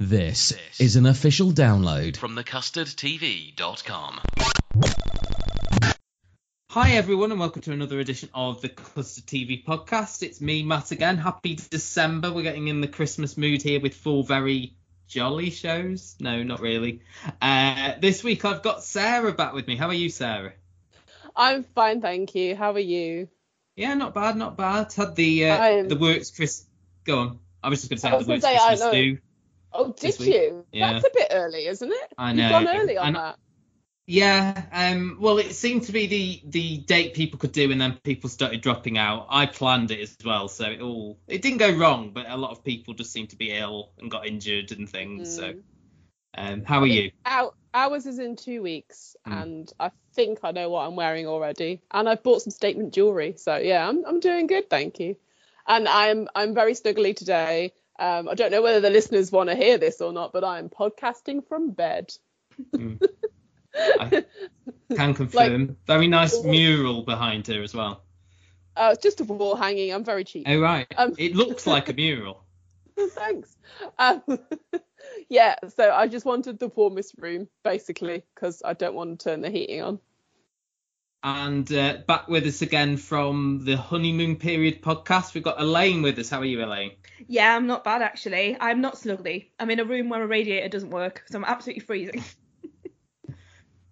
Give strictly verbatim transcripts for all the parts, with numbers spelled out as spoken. This is an official download from the custard T V dot com. Hi everyone and welcome to another edition of the Custard T V podcast. It's me, Matt, again. Happy December. We're getting in the Christmas mood here with four very jolly shows. No, not really. Uh, this week I've got Sarah back with me. How are you, Sarah? I'm fine, thank you. How are you? Yeah, not bad, not bad. Had the uh, the works Chris. Go on. I was just going to say I had the works Christmas do. Oh, did you? Yeah. That's a bit early, isn't it? I know. You've gone early on and, that. Yeah. Um, well, it seemed to be the, the date people could do, and then people started dropping out. I planned it as well, so it all it didn't go wrong, but a lot of people just seemed to be ill and got injured and things. Mm. So, um, how are you? Our, ours is in two weeks, mm. and I think I know what I'm wearing already, and I've bought some statement jewellery. So yeah, I'm I'm doing good, thank you. And I'm I'm very snuggly today. Um, I don't know whether the listeners want to hear this or not, but I'm podcasting from bed. mm. I can confirm. Like, very nice mural behind her as well. Uh, it's just a wall hanging. I'm very cheap. Oh, right. Um, it looks like a mural. Thanks. Um, yeah, so I just wanted the warmest room, basically, because I don't want to turn the heating on. And uh, back with us again from the Honeymoon Period podcast, we've got Elaine with us. How are you, Elaine? Yeah, I'm not bad, actually. I'm not snuggly. I'm in a room where a radiator doesn't work, so I'm absolutely freezing.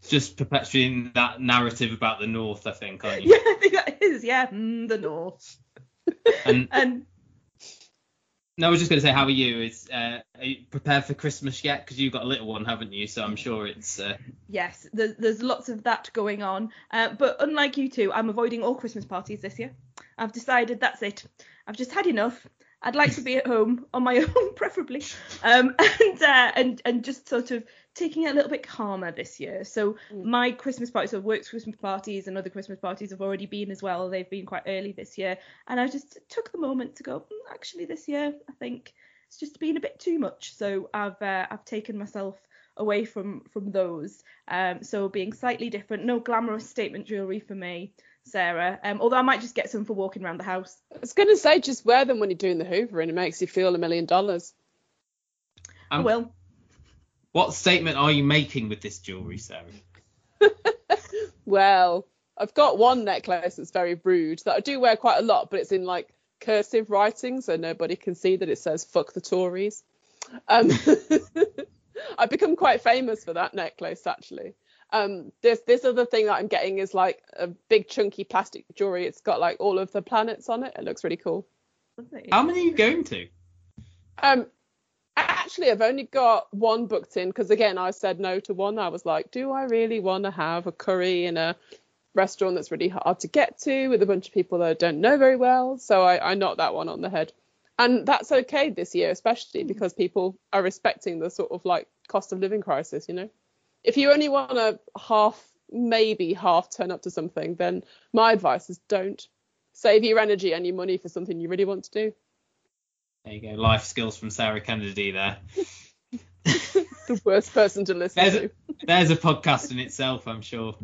Just perpetuating that narrative about the North, I think, aren't you? Yeah, I think that is, yeah. Mm, the North. And, and no, I was just going to say, how are you? Is, uh, are you prepared for Christmas yet? Because you've got a little one, haven't you? So I'm sure it's... Uh... Yes, there's, there's lots of that going on. Uh, but unlike you two, I'm avoiding all Christmas parties this year. I've decided that's it. I've just had enough. I'd like to be at home, on my own, preferably. Um, and, uh, and, and just sort of taking it a little bit calmer this year. So my Christmas parties, so work's Christmas parties and other Christmas parties have already been as well. They've been quite early this year. And I just took the moment to go, mm, actually this year, I think it's just been a bit too much. So I've uh, I've taken myself away from, from those. Um, so being slightly different, no glamorous statement jewellery for me, Sarah. Um, although I might just get some for walking around the house. I was going to say, just wear them when you're doing the hoovering and it makes you feel a million dollars. I will. What statement are you making with this jewellery, Sarah? Well, I've got one necklace that's very rude that I do wear quite a lot, but it's in like cursive writing, so nobody can see that it says "fuck the Tories." Um, I've become quite famous for that necklace, actually. Um, this this other thing that I'm getting is like a big chunky plastic jewellery. It's got like all of the planets on it. It looks really cool. How many are you going to? Um. Actually, I've only got one booked in because, again, I said no to one. I was like, do I really want to have a curry in a restaurant that's really hard to get to with a bunch of people that I don't know very well? So I, I knocked that one on the head. And that's okay this year, especially because people are respecting the sort of like cost of living crisis, you know? If you only want to half, maybe half turn up to something, then my advice is don't. Save your energy and your money for something you really want to do. There you go. Life skills from Sarah Kennedy there. The worst person to listen there's to. A, there's a podcast in itself, I'm sure.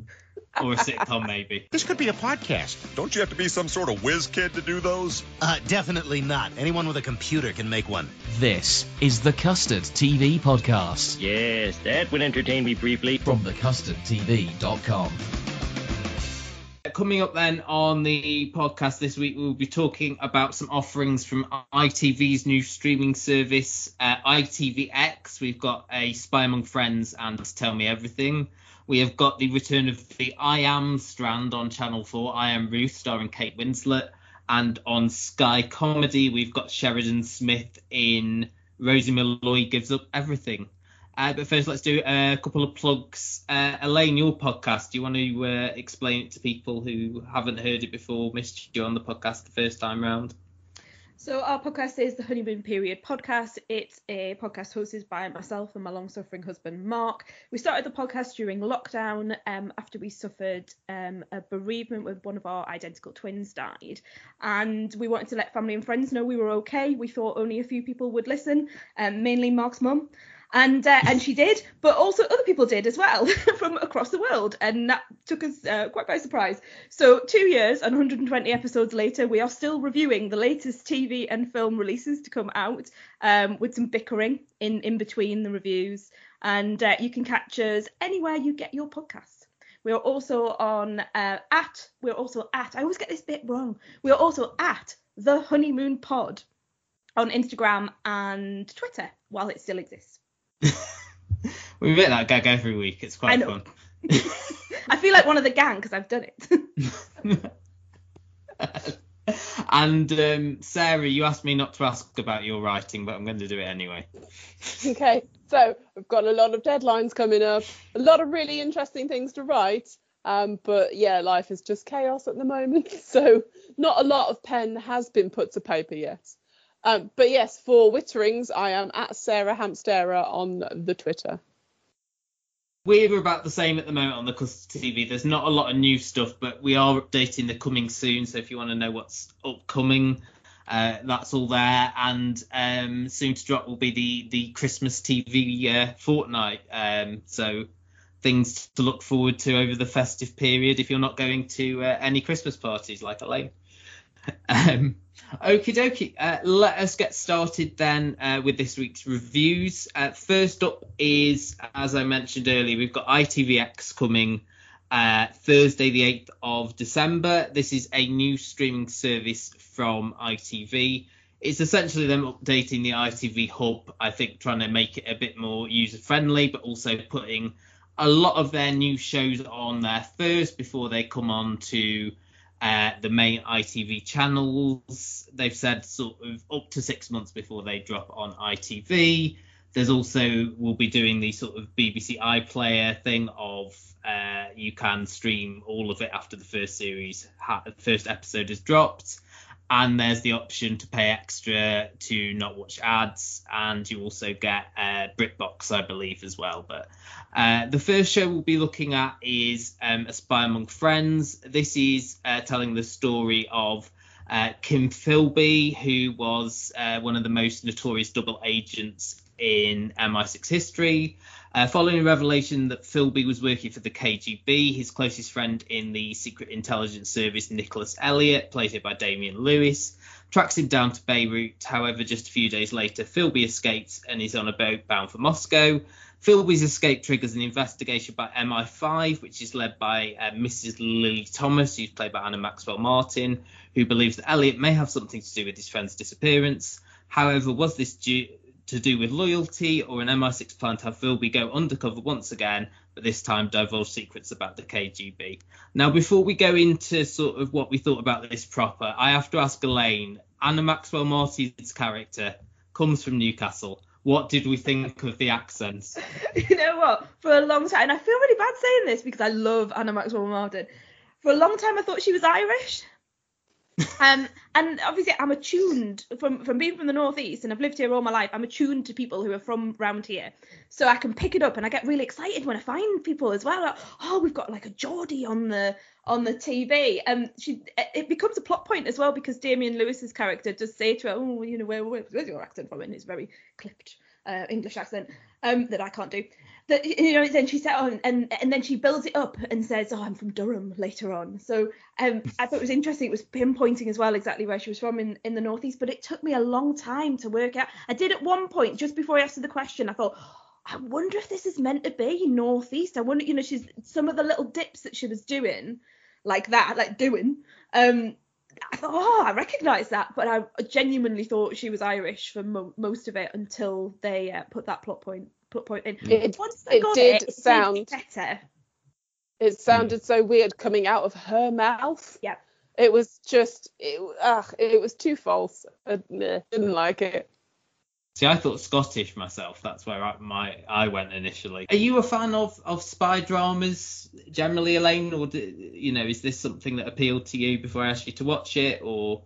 Or a sitcom, maybe. This could be a podcast. Don't you have to be some sort of whiz kid to do those? Uh, definitely not. Anyone with a computer can make one. This is the Custard T V podcast. Yes, that would entertain me briefly. From the custard T V dot com. coming up then on the podcast this week, we'll be talking about some offerings from I T V's new streaming service, uh, I T V X. We've got A Spy Among Friends and Tell Me Everything. We have got the return of the I Am strand on Channel four, I Am Ruth, starring Kate Winslet. And on Sky Comedy, we've got Sheridan Smith in Rosie Molloy Gives Up Everything. Uh, but first, let's do a couple of plugs. Uh, Elaine, your podcast, do you want to uh, explain it to people who haven't heard it before, missed you on the podcast the first time round? So our podcast is the Honeymoon Period Podcast. It's a podcast hosted by myself and my long-suffering husband, Mark. We started the podcast during lockdown um, after we suffered um, a bereavement with one of our identical twins died. And we wanted to let family and friends know we were okay. We thought only a few people would listen, um, mainly Mark's mum. And uh, and she did, but also other people did as well from across the world. And that took us uh, quite by surprise. So two years and one hundred twenty episodes later, we are still reviewing the latest T V and film releases to come out um, with some bickering in, in between the reviews. And uh, you can catch us anywhere you get your podcasts. We're also on uh, at, we're also at, I always get this bit wrong. We're also at The Honeymoon Pod on Instagram and Twitter while it still exists. We make that gag every week. It's quite I fun. I feel like one of the gang because I've done it. And um, Sarah, you asked me not to ask about your writing, but I'm going to do it anyway. Okay, so we've got a lot of deadlines coming up, a lot of really interesting things to write. Um, but yeah, life is just chaos at the moment. So not a lot of pen has been put to paper yet. Um, but yes, for Witterings, I am at Sarah Hamstera on the Twitter. We're about the same at the moment on the Custard T V. There's not a lot of new stuff, but we are updating the coming soon. So if you want to know what's upcoming, uh, that's all there. And um, soon to drop will be the, the Christmas T V uh, fortnight. Um, so things to look forward to over the festive period if you're not going to uh, any Christmas parties like Elaine. Um, okie dokie, uh, let us get started then uh, with this week's reviews. Uh, first up is, as I mentioned earlier, we've got I T V X coming uh, Thursday the eighth of December. This is a new streaming service from I T V. It's essentially them updating the I T V hub, I think trying to make it a bit more user friendly, but also putting a lot of their new shows on there first before they come on to Uh, the main I T V channels. They've said sort of up to six months before they drop on I T V. There's also, we'll be doing the sort of B B C iPlayer thing of uh, you can stream all of it after the first series, ha- first episode is dropped. And there's the option to pay extra to not watch ads. And you also get uh, BritBox, I believe, as well. But uh, the first show we'll be looking at is um, A Spy Among Friends. This is uh, telling the story of uh, Kim Philby, who was uh, one of the most notorious double agents in M I six history. Uh, following a revelation that Philby was working for the K G B, his closest friend in the Secret Intelligence Service, Nicholas Elliott, played here by Damian Lewis, tracks him down to Beirut. However, just a few days later, Philby escapes and is on a boat bound for Moscow. Philby's escape triggers an investigation by M I five, which is led by uh, Missus Lily Thomas, who's played by Anna Maxwell Martin, who believes that Elliott may have something to do with his friend's disappearance. However, was this due to do with loyalty or an M I six plan to have Philby go undercover once again, but this time divulge secrets about the K G B? Now, before we go into sort of what we thought about this proper, I have to ask Elaine, Anna Maxwell Martin's character comes from Newcastle. What did we think of the accents? You know what? For a long time, and I feel really bad saying this because I love Anna Maxwell Martin. For a long time, I thought she was Irish. um and obviously I'm attuned from from being from the northeast, and I've lived here all my life. I'm attuned to people who are from round here, so I can pick it up, and I get really excited when I find people as well. Like, oh, we've got like a Geordie on the on the T V, and she it becomes a plot point as well because Damian Lewis's character does say to her, oh, you know, where, where where's your accent from? And it's very clipped uh, English accent um that I can't do. That, you know, then she set on and and then she builds it up and says, oh, I'm from Durham later on. So um, I thought it was interesting. It was pinpointing as well exactly where she was from in, in the northeast, but it took me a long time to work out. I did at one point, just before I asked the question, I thought, I wonder if this is meant to be northeast. I wonder, you know, she's some of the little dips that she was doing. like that, like doing. Um, I thought, oh, I recognise that, but I genuinely thought she was Irish for mo- most of it until they uh, put that plot point plot point in. It, Once they it got did it, it sound better. It sounded so weird coming out of her mouth. Yeah. It was just, it, uh, it was too false. I didn't like it. See, I thought Scottish myself. That's where I, my I went initially. Are you a fan of, of spy dramas generally, Elaine? Or, do, you know, is this something that appealed to you before I asked you to watch it? Or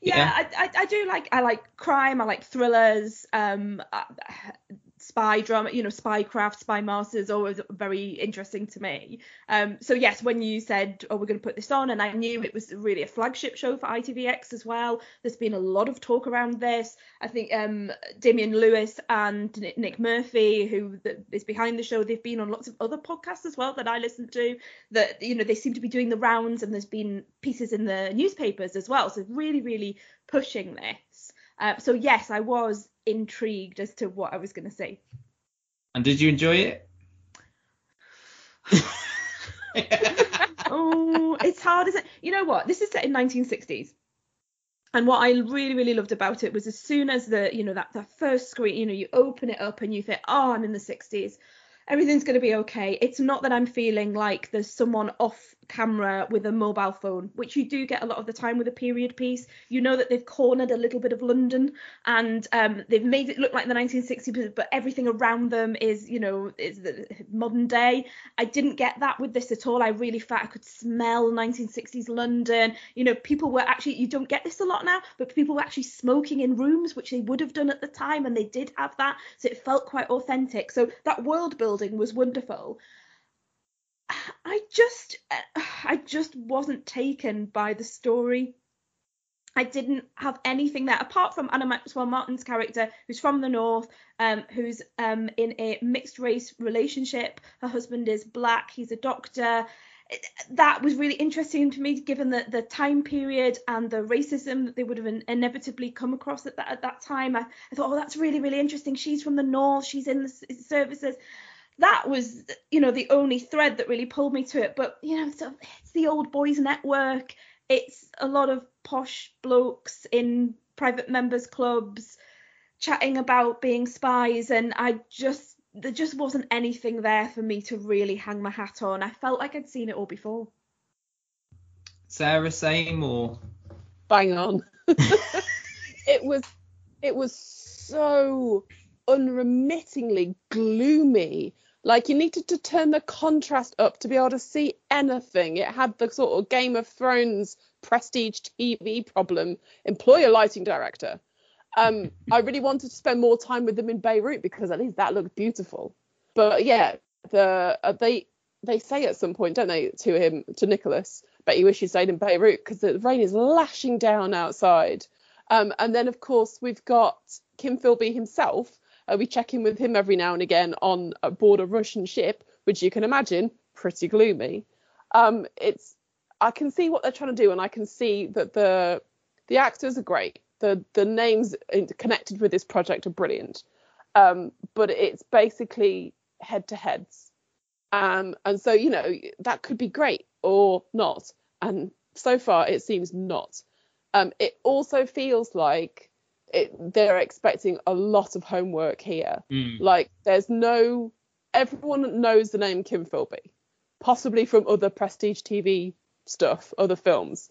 Yeah, yeah? I, I I do like, I like crime. I like thrillers. Um, I, spy drama, you know, spy craft, spy master is always very interesting to me. Um, so yes, when you said, oh, we're going to put this on, and I knew it was really a flagship show for I T V X as well. There's been a lot of talk around this. I think um, Damian Lewis and Nick Murphy, who is behind the show, they've been on lots of other podcasts as well that I listen to, that, you know, they seem to be doing the rounds, and there's been pieces in the newspapers as well. So really, really pushing this. Uh, so yes, I was intrigued as to what I was going to see. And did you enjoy it? Oh, it's hard, isn't it? You know what? This is set in nineteen sixties. And what I really, really loved about it was as soon as the, you know, that, that first screen, you know, you open it up and you think, oh, I'm in the sixties. Everything's going to be okay. It's not that I'm feeling like there's someone off camera with a mobile phone, which you do get a lot of the time with a period piece. You know that they've cornered a little bit of London, and um, they've made it look like the nineteen sixties, but everything around them is, you know, is the modern day. I didn't get that with this at all. I really felt I could smell nineteen sixties London. You know, people were actually, you don't get this a lot now, but people were actually smoking in rooms, which they would have done at the time, and they did have that. So it felt quite authentic. So that world building was wonderful. I just I just wasn't taken by the story. I didn't have anything there apart from Anna Maxwell Martin's character, who's from the north, um, who's um, in a mixed race relationship. Her husband is black, he's a doctor. That was really interesting to me, given the, the time period and the racism that they would have in, inevitably come across at that, at that time. I, I thought, oh, that's really, really interesting. She's from the north, she's in the services. That was, you know, the only thread that really pulled me to it. But, you know, so it's the old boys network. It's a lot of posh blokes in private members clubs chatting about being spies. And I just, there just wasn't anything there for me to really hang my hat on. I felt like I'd seen it all before. Sarah, same or? Bang on. It was, it was so unremittingly gloomy. Like, you needed to turn the contrast up to be able to see anything. It had the sort of Game of Thrones prestige T V problem. Employ a lighting director. Um, I really wanted to spend more time with them in Beirut because at least that looked beautiful. But yeah, the uh, they they say at some point, don't they, to him, to Nicholas, "Bet you wish you stayed in Beirut because the rain is lashing down outside." Um, and then of course we've got Kim Philby himself. Uh, we check in with him every now and again on uh, board a Russian ship, which you can imagine, pretty gloomy. Um, it's I can see what they're trying to do, and I can see that the the actors are great. The the names connected with this project are brilliant. Um, but it's basically head-to-heads. Um, and so, you know, that could be great or not. And so far, it seems not. Um, it also feels like It, they're expecting a lot of homework here. Mm. Like, there's no, everyone knows the name Kim Philby, possibly from other prestige T V stuff, other films.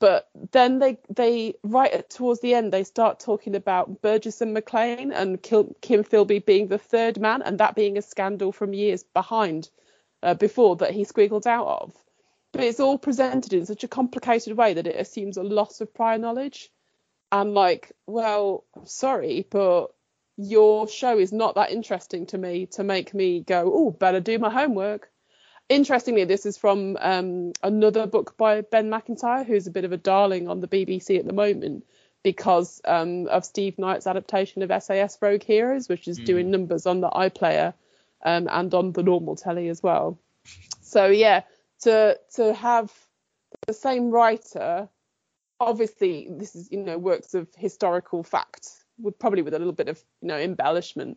But then they, they right towards the end, they start talking about Burgess and MacLean and Kim, Kim Philby being the third man, and that being a scandal from years behind, uh, before, that he squiggled out of. But it's all presented in such a complicated way that it assumes a lot of prior knowledge. And like, well, I'm sorry, but your show is not that interesting to me to make me go, oh, better do my homework. Interestingly, this is from um, another book by Ben McIntyre, who's a bit of a darling on the B B C at the moment because um, of Steve Knight's adaptation of S A S Rogue Heroes, which is mm. doing numbers on the iPlayer um, and on the normal telly as well. So, yeah, to to have the same writer. Obviously, this is, you know, works of historical fact, with probably with a little bit of, you know, embellishment.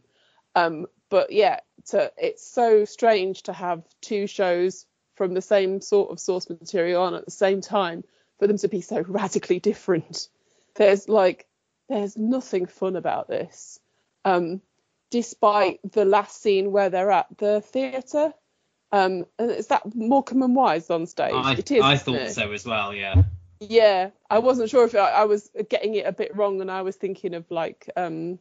Um, but yeah, to, it's so strange to have two shows from the same sort of source material on at the same time, for them to be so radically different. There's like, there's nothing fun about this. Um, despite the last scene where they're at the theatre. Um, and it's that Morecambe and Wise on stage. I, it is, I thought it? so as well, yeah. Yeah, I wasn't sure if it, I was getting it a bit wrong, and I was thinking of like um,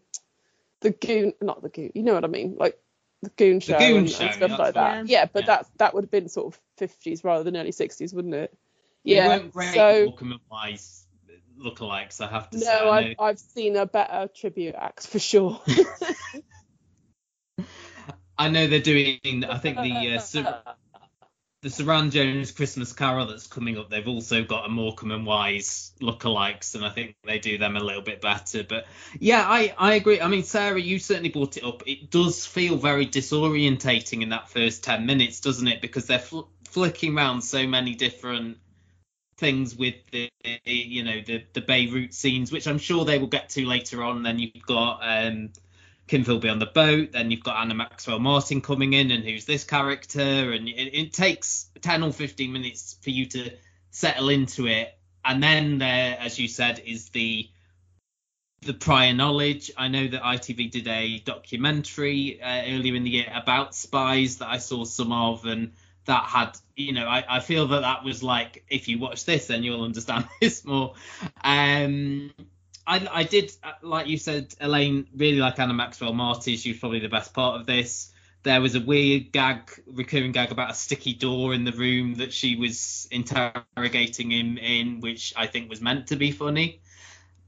the Goon, not the Goon, you know what I mean? Like the Goon Show, the Goon and, show and stuff yeah, like that. Yeah, yeah but yeah. That's, that would have been sort of fifties rather than early sixties, wouldn't it? Yeah, they weren't great so, Morecambe and Wise lookalikes, I have to no, say. No, I've, I've seen a better tribute act for sure. I know they're doing, I think the uh, Sar- the Saran Jones Christmas Carol that's coming up, they've also got a Morecambe and Wise lookalikes, and I think they do them a little bit better. But yeah, I, I agree. I mean, Sarah, you certainly brought it up. It does feel very disorientating in that first ten minutes, doesn't it? Because they're fl- flicking around so many different things with the, you know, the, the Beirut scenes, which I'm sure they will get to later on. Then you've got... Um, Kim Philby on the boat, then you've got Anna Maxwell Martin coming in, and who's this character, and it, it takes ten or fifteen minutes for you to settle into it. And then there, as you said, is the the prior knowledge. I know that I T V did a documentary uh, earlier in the year about spies that I saw some of, and that had, you know, I, I feel that that was like, if you watch this, then you'll understand this more. Um I, I did, like you said, Elaine, really like Anna Maxwell Martin. She was probably the best part of this. There was a weird gag, recurring gag about a sticky door in the room that she was interrogating him in, which I think was meant to be funny.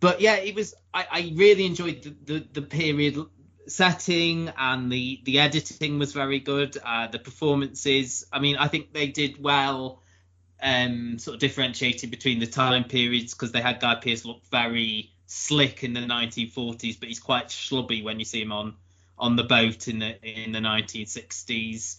But yeah, it was. I, I really enjoyed the, the, the period setting, and the, the editing was very good. Uh, the performances, I mean, I think they did well, um, sort of differentiated between the time periods, because they had Guy Pearce look very... slick in the nineteen forties, but he's quite schlubby when you see him on on the boat in the in the nineteen sixties.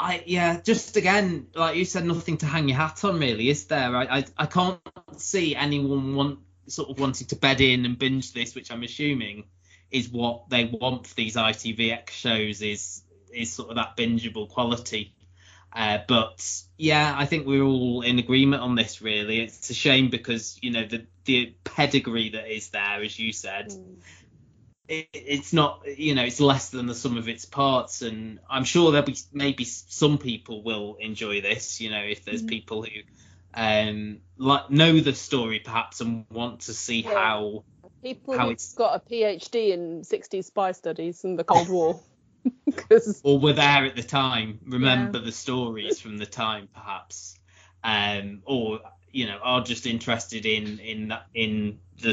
I yeah just again, like you said, nothing to hang your hat on really, is there? I, I I can't see anyone want sort of wanting to bed in and binge this, which I'm assuming is what they want for these I T V X shows, is is sort of that bingeable quality. Uh, but yeah, I think we're all in agreement on this, really. It's a shame because, you know, the, the pedigree that is there, as you said, mm. it, it's not, you know, it's less than the sum of its parts. And I'm sure there'll be maybe some people will enjoy this, you know, if there's mm. people who um, like know the story perhaps and want to see yeah. how. People how it's got a PhD in sixties spy studies and the Cold War. Or were there at the time, remember yeah. the stories from the time perhaps, um, or you know are just interested in in that, in the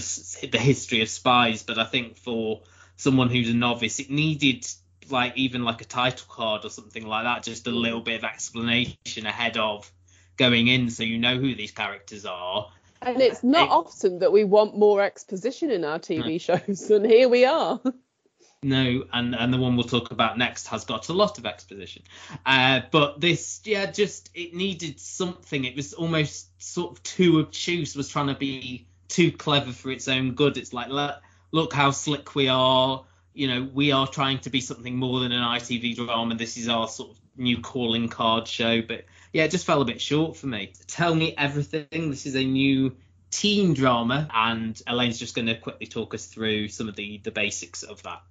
the history of spies. But I think for someone who's a novice, it needed like even like a title card or something like that, just a little bit of explanation ahead of going in, so you know who these characters are. And it's not it, often that we want more exposition in our T V shows, and here we are. No, and, and the one we'll talk about next has got a lot of exposition. Uh, but this, yeah, just, it needed something. It was almost sort of too obtuse, was trying to be too clever for its own good. It's like, look, look how slick we are. You know, we are trying to be something more than an I T V drama. This is our sort of new calling card show. But yeah, it just fell a bit short for me. Tell Me Everything. This is a new teen drama. And Elaine's just going to quickly talk us through some of the, the basics of that.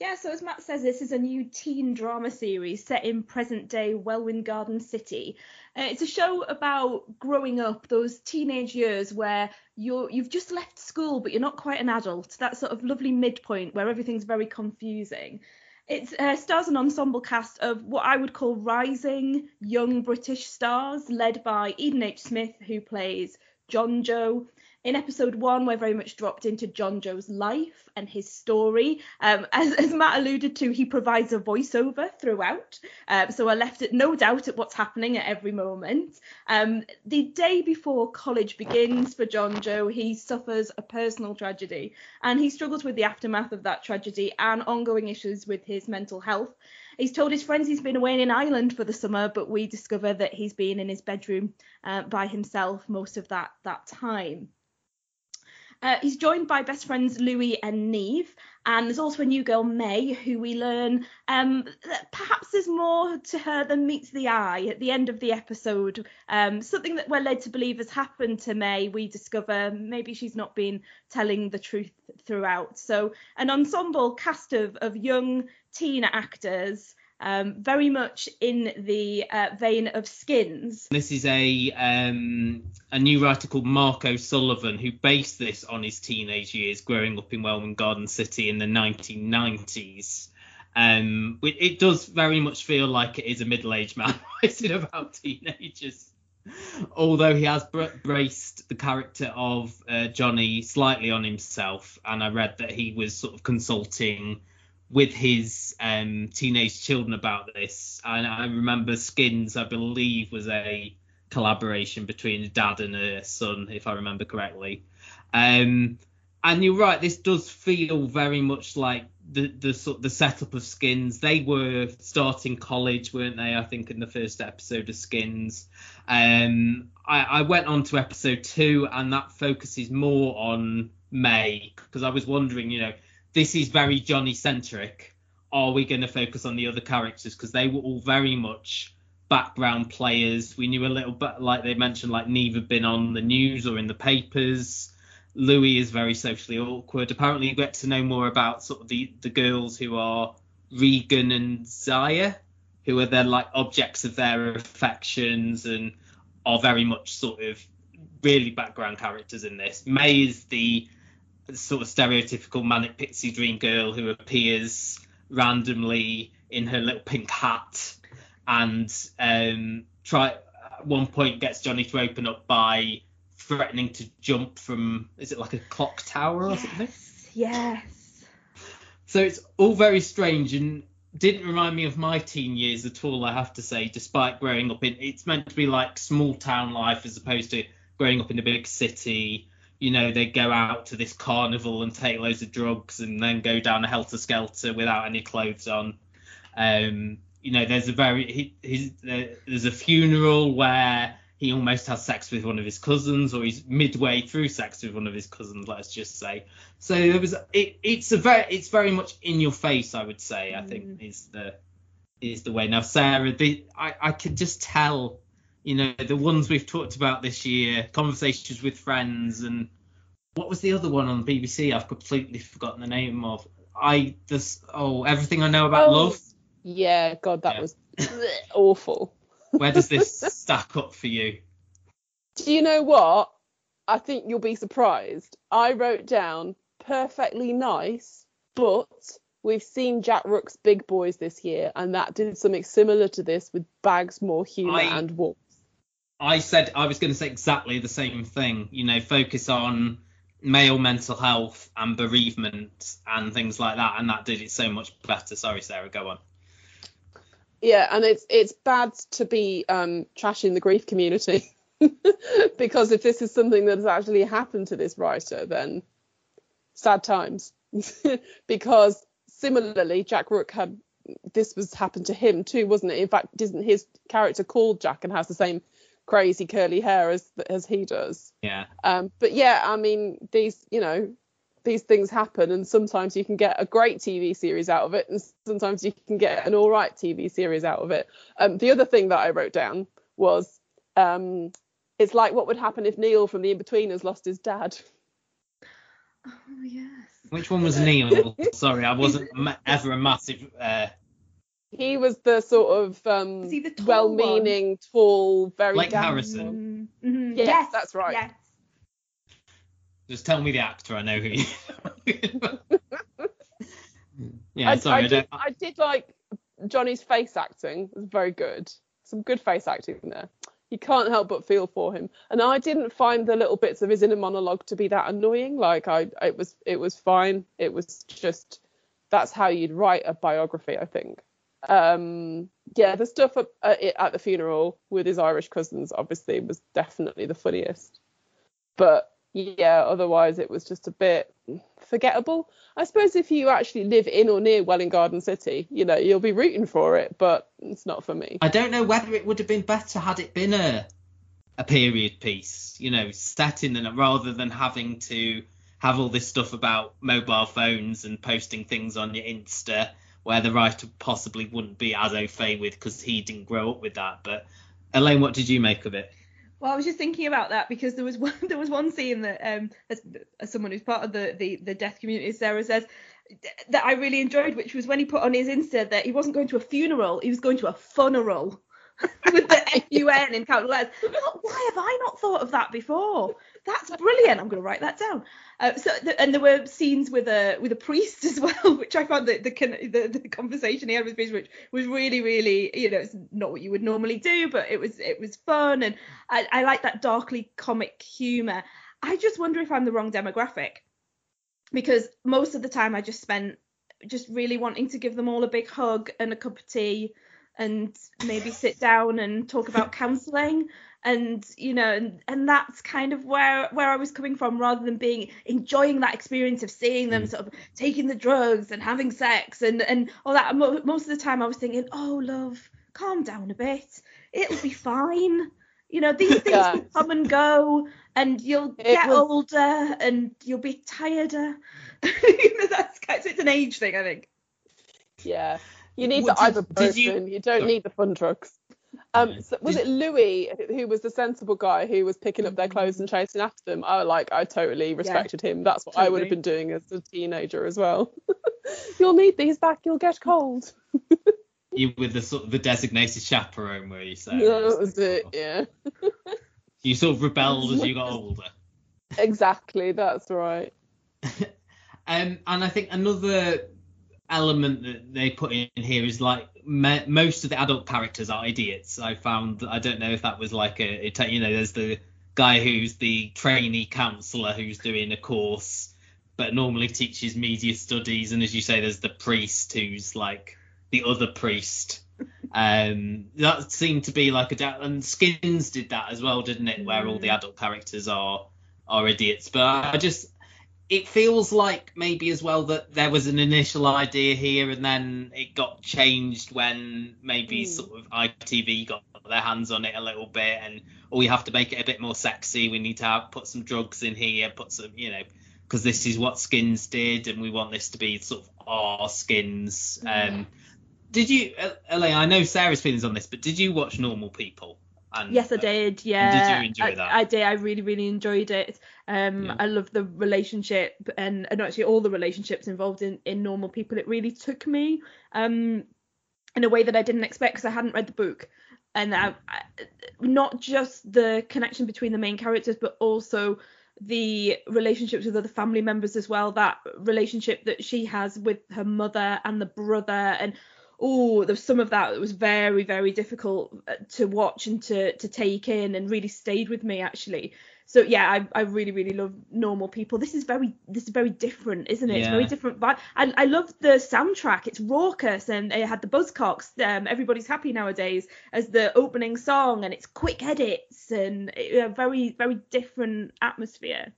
Yeah, so as Matt says, this is a new teen drama series set in present-day Welwyn Garden City. Uh, it's a show about growing up, those teenage years where you're, you've just left school, but you're not quite an adult, that sort of lovely midpoint where everything's very confusing. It uh, stars an ensemble cast of what I would call rising young British stars, led by Eden H. Smith, who plays John Joe. In episode one, we're very much dropped into John Joe's life and his story. Um, as, as Matt alluded to, he provides a voiceover throughout, um, so we're left at no doubt at what's happening at every moment. Um, the day before college begins for John Joe, he suffers a personal tragedy, and he struggles with the aftermath of that tragedy and ongoing issues with his mental health. He's told his friends he's been away in Ireland for the summer, but we discover that he's been in his bedroom uh, by himself most of that, that time. Uh, he's joined by best friends Louis and Neve, and there's also a new girl, May, who we learn um, that perhaps there's more to her than meets the eye at the end of the episode. Um, something that we're led to believe has happened to May, we discover maybe she's not been telling the truth throughout. So an ensemble cast of, of young teen actors, Um, very much in the uh, vein of Skins. This is a um, a new writer called Mark O'Sullivan who based this on his teenage years growing up in Welwyn Garden City in the nineteen nineties. Um, it, it does very much feel like it is a middle-aged man writing about teenagers. Although he has br- braced the character of uh, Johnny slightly on himself, and I read that he was sort of consulting with his um, teenage children about this. And I remember Skins, I believe, was a collaboration between a dad and a son, if I remember correctly. Um, and you're right, this does feel very much like the, the sort the setup of Skins. They were starting college, weren't they, I think, in the first episode of Skins. Um, I, I went on to episode two, and that focuses more on May, because I was wondering, you know, this is very Johnny-centric. Are we going to focus on the other characters? Because they were all very much background players. We knew a little bit, like they mentioned, like Neve had been on the news or in the papers. Louis is very socially awkward. Apparently, you get to know more about sort of the, the girls who are Regan and Zaya, who are then like objects of their affections and are very much sort of really background characters in this. May is the sort of stereotypical manic pixie dream girl who appears randomly in her little pink hat and um try at one point gets Johnny to open up by threatening to jump from, is it like a clock tower or yes, something? Yes. So it's all very strange and didn't remind me of my teen years at all, I have to say, despite growing up in, it's meant to be like small town life as opposed to growing up in a big city. You know, they go out to this carnival and take loads of drugs and then go down a helter-skelter without any clothes on. Um, you know, there's a very he, his, uh, there's a funeral where he almost has sex with one of his cousins, or he's midway through sex with one of his cousins, let's just say. So there was it, it's a very it's very much in your face, I would say. I mm. think is the is the way. Now, Sarah, the, I I could just tell. You know, the ones we've talked about this year, Conversations with Friends, and what was the other one on B B C? I've completely forgotten the name of. I this oh, Everything I Know About oh, Love. Yeah, God, that yeah. was awful. Where does this stack up for you? Do you know what? I think you'll be surprised. I wrote down Perfectly Nice, but we've seen Jack Rook's Big Boys this year, and that did something similar to this with bags more humour I... and warmth. I said I was going to say exactly the same thing, you know, focus on male mental health and bereavement and things like that. And that did it so much better. Sorry, Sarah, go on. Yeah, and it's it's bad to be um, trashing the grief community, because if this is something that has actually happened to this writer, then sad times, because similarly, Jack Rook had this was happened to him, too, wasn't it? In fact, isn't his character called Jack and has the same crazy curly hair as as he does? Yeah. Um but yeah, I mean, these you know these things happen, and sometimes you can get a great T V series out of it, and sometimes you can get an all right T V series out of it. Um the other thing that I wrote down was um it's like what would happen if Neil from the Inbetweeners lost his dad. Oh yes. Which one was Neil? Sorry, I wasn't ever a massive uh he was the sort of um, the tall well-meaning, one? tall, very... Blake Harrison. Mm-hmm. Yes, yes, that's right. Yes. Just tell me the actor, I know who you Yeah, I, sorry. I, I, did, I did like Johnny's face acting. It was very good. Some good face acting there. You can't help but feel for him. And I didn't find the little bits of his inner monologue to be that annoying. Like, I, it was, it was fine. It was just... That's how you'd write a biography, I think. Um yeah the stuff at, at the funeral with his Irish cousins obviously was definitely the funniest, but yeah otherwise it was just a bit forgettable. I suppose if you actually live in or near Welwyn Garden City, you know you'll be rooting for it, but it's not for me. I don't know whether it would have been better had it been a a period piece, you know set in, and rather than having to have all this stuff about mobile phones and posting things on your Insta where the writer possibly wouldn't be as au fait with because he didn't grow up with that. But Elaine, what did you make of it? Well, I was just thinking about that because there was one, there was one scene that, um, as, as someone who's part of the, the, the deaf community, Sarah says, that I really enjoyed, which was when he put on his Insta that he wasn't going to a funeral, he was going to a funeral. With the F U N in capital letters. Oh, why have I not thought of that before? That's brilliant. I'm going to write that down. Uh, so, the, and there were scenes with a with a priest as well, which I found the the, the, the conversation he had with the priest, which was really, really, you know, it's not what you would normally do, but it was it was fun, and I, I like that darkly comic humour. I just wonder if I'm the wrong demographic, because most of the time I just spent just really wanting to give them all a big hug and a cup of tea. And maybe sit down and talk about counselling, and you know, and, and that's kind of where where I was coming from, rather than being enjoying that experience of seeing them sort of taking the drugs and having sex and and all that. Most of the time, I was thinking, oh love, calm down a bit, it'll be fine. You know, these things yeah. will come and go, and you'll it get was... older, and you'll be tireder. You know, that's kind of, so it's an age thing, I think. Yeah. You need what the did, ibuprofen. Did you... you don't need the fun drugs. Um, so was it Louis who was the sensible guy who was picking up their clothes and chasing after them? I like, I totally respected yeah, him. That's what totally. I would have been doing as a teenager as well. You'll need these back. You'll get cold. You were the sort of the designated chaperone, were you? So yeah, that was it. Yeah. You sort of rebelled as you got older. Exactly. That's right. um, and I think another element that they put in here is like me- most of the adult characters are idiots. I found, I don't know if that was like a, you know, there's the guy who's the trainee counsellor who's doing a course but normally teaches media studies, and as you say, there's the priest who's like the other priest. Um that seemed to be like a da- and Skins did that as well, didn't it, where all the adult characters are are idiots. But I just it feels like maybe as well that there was an initial idea here and then it got changed when maybe mm. sort of I T V got their hands on it a little bit, and oh, we have to make it a bit more sexy. We need to have, put some drugs in here, put some, you know, because this is what Skins did and we want this to be sort of our Skins. Mm. Um, did you, Elaine, I know Sarah's feelings on this, but did you watch Normal People? And, yes, I did. Yeah, did you enjoy I, that? I did. I really, really enjoyed it. Um, yeah. I love the relationship and, and actually all the relationships involved in, in Normal People. It really took me um, in a way that I didn't expect because I hadn't read the book. And I, I, not just the connection between the main characters, but also the relationships with other family members as well. That relationship that she has with her mother and the brother, and oh, there's some of that that was very, very difficult to watch and to to take in, and really stayed with me actually. So yeah, I, I really, really love Normal People. This is very this is very different, isn't it? Yeah. It's very different. But I I love the soundtrack. It's raucous, and it had the Buzzcocks, um, Everybody's Happy Nowadays, as the opening song, and it's quick edits and a uh, very, very different atmosphere.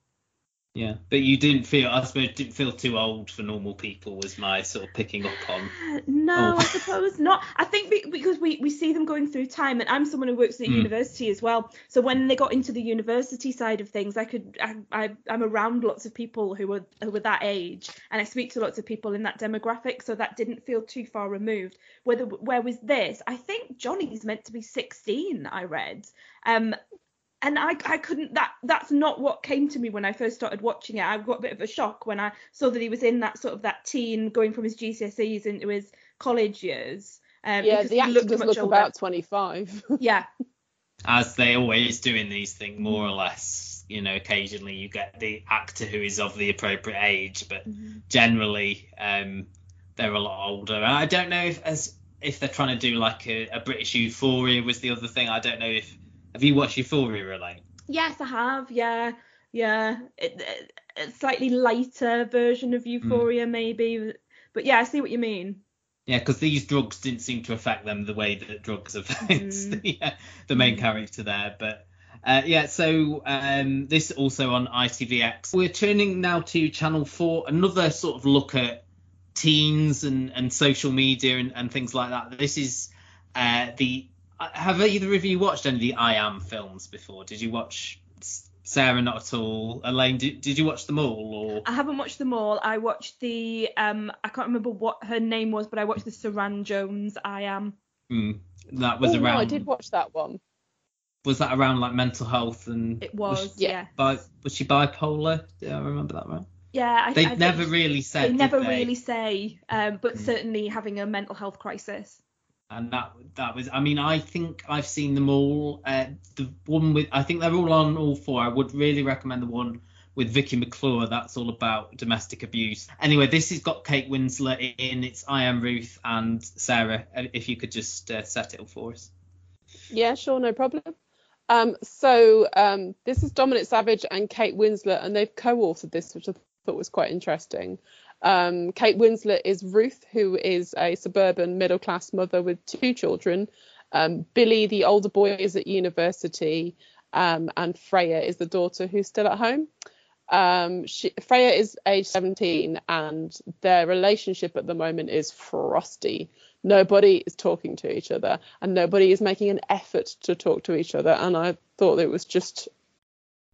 Yeah, but you didn't feel, I suppose, didn't feel too old for Normal People was my sort of picking up on. No, oh. I suppose not. I think we, because we, we see them going through time, and I'm someone who works at mm. university as well. So when they got into the university side of things, I could, I, I, I'm around lots of people who were who were that age, and I speak to lots of people in that demographic, so that didn't feel too far removed. Where, the, where was this? I think Johnny's meant to be sixteen, I read. Um. And I, I couldn't, that that's not what came to me when I first started watching it. I got a bit of a shock when I saw that he was in that sort of that teen, going from his G C S Es into his college years. Um, yeah, the actor does look about twenty-five. Yeah. As they always do in these things, more or less. You know, occasionally you get the actor who is of the appropriate age, but mm-hmm. generally um, they're a lot older. And I don't know if as if they're trying to do like a, a British Euphoria was the other thing. I don't know if. Have you watched Euphoria, Elaine? Yes, I have. Yeah, yeah. It, it, a slightly lighter version of Euphoria, mm. maybe. But yeah, I see what you mean. Yeah, because these drugs didn't seem to affect them the way that drugs affect mm. the, uh, the main mm. character there. But uh, yeah, so um, this also on I T V X. We're turning now to Channel four, another sort of look at teens and, and social media and, and things like that. This is uh, the... Have either of you watched any of the I Am films before? Did you watch Sarah, not at all. Elaine, did, did you watch them all? Or I haven't watched them all. I watched the, um, I can't remember what her name was, but I watched the Saran Jones, I Am. Mm. That was oh, around. No, I did watch that one. Was that around like mental health and? It was, was she, yeah. Bi- was she bipolar? Yeah, I remember that one. Yeah, I, they I never really said. They never did they? really say, um, but mm. certainly having a mental health crisis. And that that was, I mean, I think I've seen them all. Uh, the one with, I think they're all on all four. I would really recommend the one with Vicky McClure. That's all about domestic abuse. Anyway, this has got Kate Winslet in. It's I Am Ruth. And Sarah, if you could just uh, set it up for us. Yeah, sure, no problem. Um, so um, this is Dominic Savage and Kate Winslet, and they've co-authored this, which I thought was quite interesting. Um, Kate Winslet is Ruth, who is a suburban middle-class mother with two children. Um, Billy, the older boy, is at university, um, and Freya is the daughter who's still at home. Um, she, Freya is age seventeen, and their relationship at the moment is frosty. Nobody is talking to each other, and nobody is making an effort to talk to each other, and I thought it was just...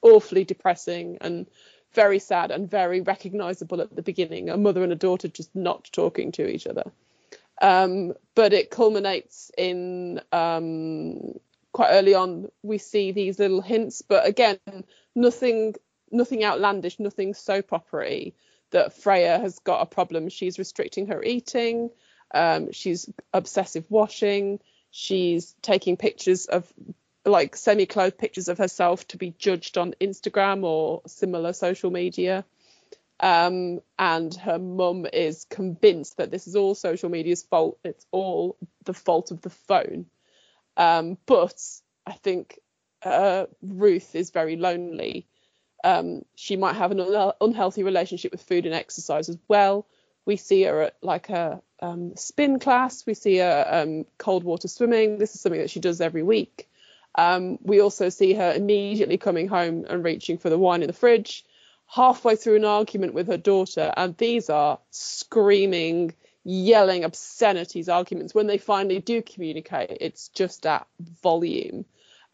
Awfully depressing and very sad and very recognisable at the beginning. A mother and a daughter just not talking to each other. Um, but it culminates in um, quite early on. We see these little hints, but again, nothing, nothing outlandish, nothing soap opera-y. That Freya has got a problem. She's restricting her eating. Um, she's obsessive washing. She's taking pictures of. like semi-clothed pictures of herself to be judged on Instagram or similar social media. Um, and her mum is convinced that this is all social media's fault. It's all the fault of the phone. Um, but I think uh, Ruth is very lonely. Um, she might have an un- unhealthy relationship with food and exercise as well. We see her at like a um, spin class. We see her um, cold water swimming. This is something that she does every week. Um, we also see her immediately coming home and reaching for the wine in the fridge, halfway through an argument with her daughter. And these are screaming, yelling, obscenities arguments. When they finally do communicate, it's just at volume.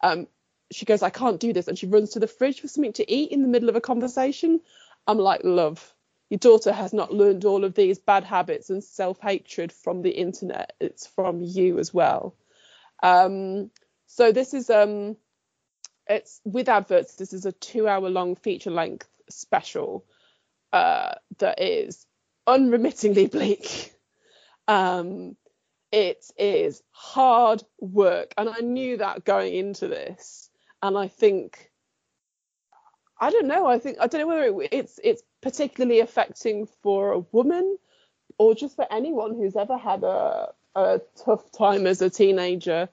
Um, she goes, I can't do this. And she runs to the fridge for something to eat in the middle of a conversation. I'm like, love, your daughter has not learned all of these bad habits and self-hatred from the internet. It's from you as well. Um... So this is, um, it's with adverts, this is a two hour long feature length special uh, that is unremittingly bleak. Um, it is hard work. And I knew that going into this. And I think, I don't know, I think, I don't know whether it, it's it's particularly affecting for a woman or just for anyone who's ever had a, a tough time as a teenager.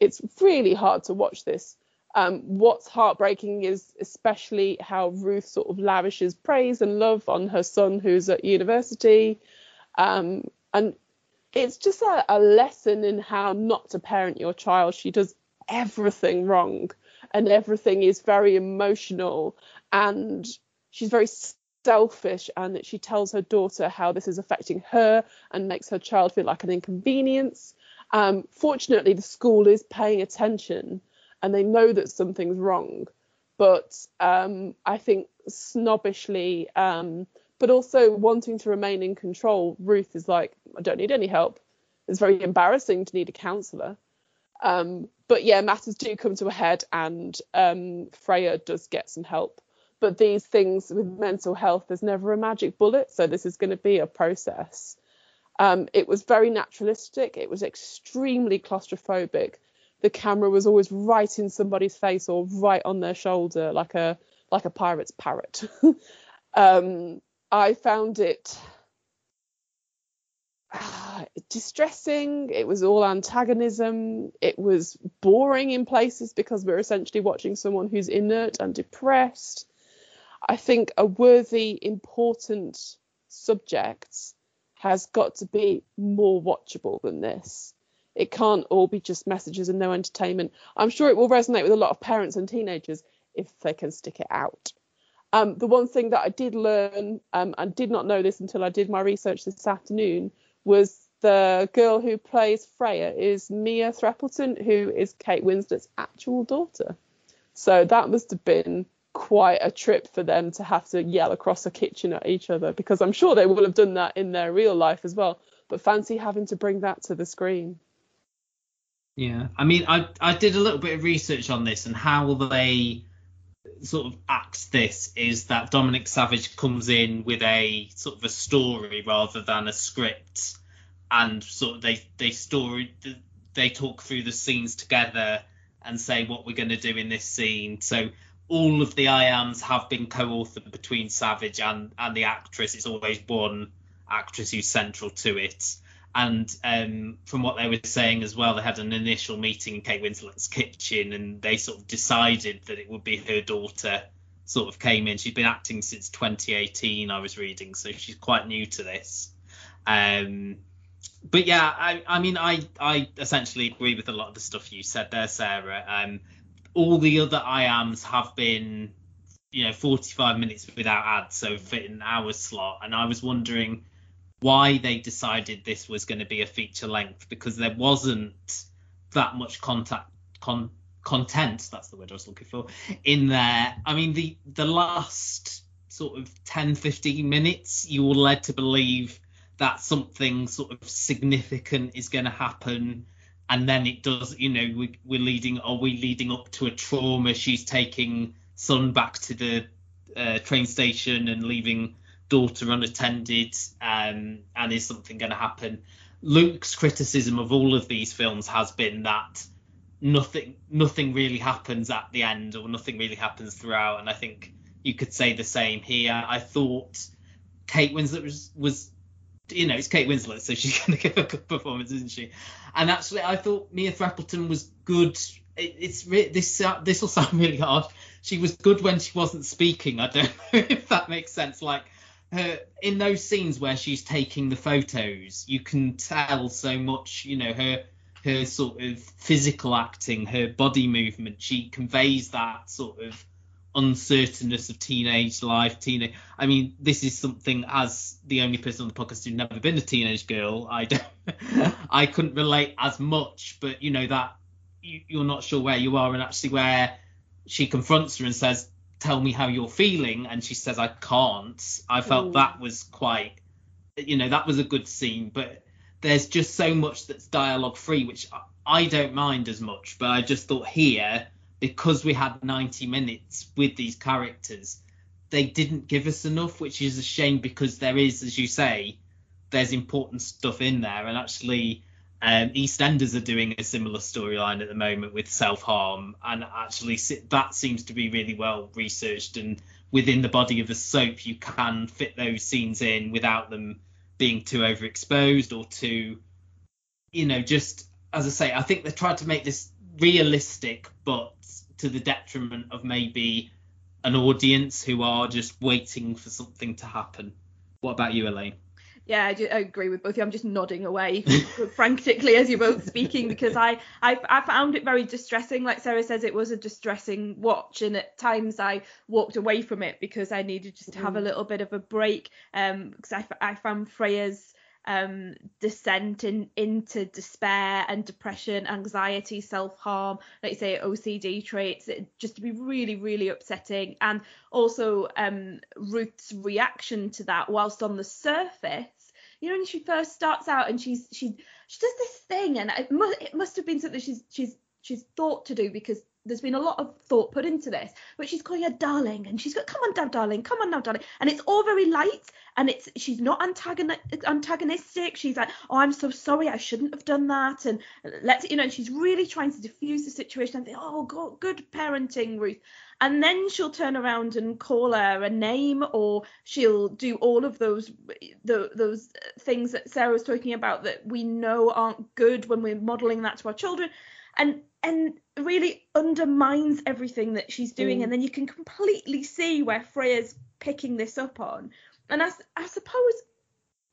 It's really hard to watch this. Um, what's heartbreaking is especially how Ruth sort of lavishes praise and love on her son who's at university. Um, and it's just a, a lesson in how not to parent your child. She does everything wrong and everything is very emotional and she's very selfish, and that she tells her daughter how this is affecting her and makes her child feel like an inconvenience. Um, fortunately, the school is paying attention and they know that something's wrong. But um, I think snobbishly, um, but also wanting to remain in control, Ruth is like, I don't need any help. It's very embarrassing to need a counsellor. Um, but yeah, matters do come to a head and um, Freya does get some help. But these things with mental health, there's never a magic bullet. So this is going to be a process. Um, it was very naturalistic. It was extremely claustrophobic. The camera was always right in somebody's face or right on their shoulder, like a like a pirate's parrot. um, I found it uh, distressing. It was all antagonism. It was boring in places because we're essentially watching someone who's inert and depressed. I think a worthy, important subject has got to be more watchable than this. It can't all be just messages and no entertainment. I'm sure it will resonate with a lot of parents and teenagers if they can stick it out. Um, the one thing that I did learn, um, and did not know this until I did my research this afternoon, was the girl who plays Freya is Mia Threppleton, who is Kate Winslet's actual daughter. So that must have been quite a trip for them to have to yell across a kitchen at each other, because I'm sure they will have done that in their real life as well, but fancy having to bring that to the screen. Yeah, I mean, I I did a little bit of research on this, and how they sort of axe this is that Dominic Savage comes in with a sort of a story rather than a script, and sort of they they story they talk through the scenes together and say what we're going to do in this scene. So all of the I Ams have been co-authored between Savage and, and the actress. It's always one actress who's central to it. And um, from what they were saying as well, they had an initial meeting in Kate Winslet's kitchen, and they sort of decided that it would be her daughter sort of came in. She's been acting since twenty eighteen, I was reading, so she's quite new to this. Um, but yeah, I, I mean, I, I essentially agree with a lot of the stuff you said there, Sarah. Um, all the other I Ams have been, you know, forty-five minutes without ads, so fit an hour slot. And I was wondering why they decided this was going to be a feature length, because there wasn't that much contact con, content. That's the word I was looking for in there. I mean, the, the last sort of ten, fifteen minutes, you were led to believe that something sort of significant is going to happen. And then it does, you know, we, we're leading, are we leading up to a trauma? She's taking son back to the uh, train station and leaving daughter unattended. Um, and is something going to happen? Luke's criticism of all of these films has been that nothing, nothing really happens at the end, or nothing really happens throughout. And I think you could say the same here. I thought Kate Winslet was, was you know, it's Kate Winslet, so she's going to give a good performance, isn't she? And actually, I thought Mia Threppleton was good. It, it's re- this uh, this will sound really hard. She was good when she wasn't speaking. I don't know if that makes sense. Like her in those scenes where she's taking the photos, you can tell so much. You know, her her sort of physical acting, her body movement. She conveys that sort of uncertainness of teenage life. Teenage. I mean, this is something, as the only person on the podcast who's never been a teenage girl, I don't, I couldn't relate as much. But you know that you, you're not sure where you are, and actually where she confronts her and says, "Tell me how you're feeling," and she says, "I can't." I felt mm. that was quite, you know, that was a good scene. But there's just so much that's dialogue free, which I, I don't mind as much. But I just thought here, because we had ninety minutes with these characters, they didn't give us enough, which is a shame, because there is, as you say, there's important stuff in there. And actually, um, EastEnders are doing a similar storyline at the moment with self-harm. And actually, that seems to be really well researched. And within the body of a soap, you can fit those scenes in without them being too overexposed or too, you know, just, as I say, I think they tried to make this realistic, but to the detriment of maybe an audience who are just waiting for something to happen. What about you, Elaine? Yeah, I, do, I agree with both of you. I'm just nodding away frantically as you're both speaking, because I, I I found it very distressing. Like Sarah says, it was a distressing watch, and at times I walked away from it because I needed just to have a little bit of a break, um, because I, I found Freya's um descent in, into despair and depression, anxiety, self-harm, like you say, O C D traits, it, just to be really, really upsetting. And also um Ruth's reaction to that, whilst on the surface, you know, when she first starts out and she's she she does this thing, and it must, it must have been something she's she's she's thought to do, because there's been a lot of thought put into this, but she's calling her darling, and she's got, come on now, darling, come on now, darling. And it's all very light, and it's, she's not antagonistic. She's like, oh, I'm so sorry, I shouldn't have done that. And let's, you know, and she's really trying to diffuse the situation and think, oh, God, good parenting, Ruth. And then she'll turn around and call her a name, or she'll do all of those the, those things that Sarah was talking about that we know aren't good when we're modelling that to our children. And and really undermines everything that she's doing. Mm. And then you can completely see where Freya's picking this up on. And I, I suppose,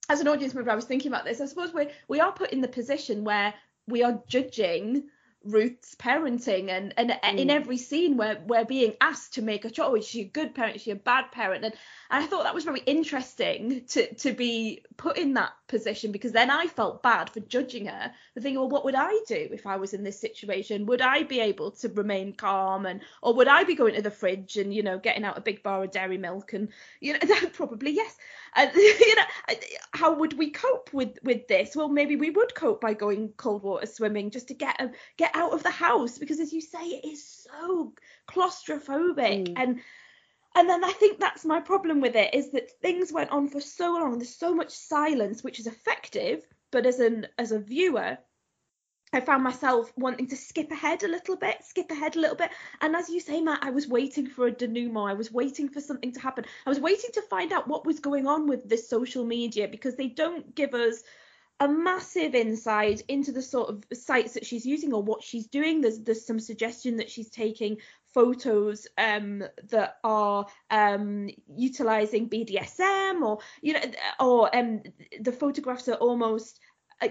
as an audience member, I was thinking about this. I suppose we we are put in the position where we are judging Ruth's parenting. And, and mm. in every scene, we're, we're being asked to make a choice. Oh, is she a good parent? Is she a bad parent? And, and I thought that was very interesting to, to be put in that position, because then I felt bad for judging her. The thing, well, what would I do if I was in this situation? Would I be able to remain calm, and or would I be going to the fridge and, you know, getting out a big bar of dairy milk? And, you know, probably yes. And, you know, how would we cope with with this? Well, maybe we would cope by going cold water swimming just to get a, get out of the house, because, as you say, it is so claustrophobic. Mm. and And then I think that's my problem with it, is that things went on for so long. There's so much silence, which is effective. But as an as a viewer, I found myself wanting to skip ahead a little bit, skip ahead a little bit. And as you say, Matt, I was waiting for a denouement. I was waiting for something to happen. I was waiting to find out what was going on with this social media, because they don't give us a massive insight into the sort of sites that she's using or what she's doing. There's there's some suggestion that she's taking photos um, that are um, utilising B D S M, or, you know, or um, the photographs are almost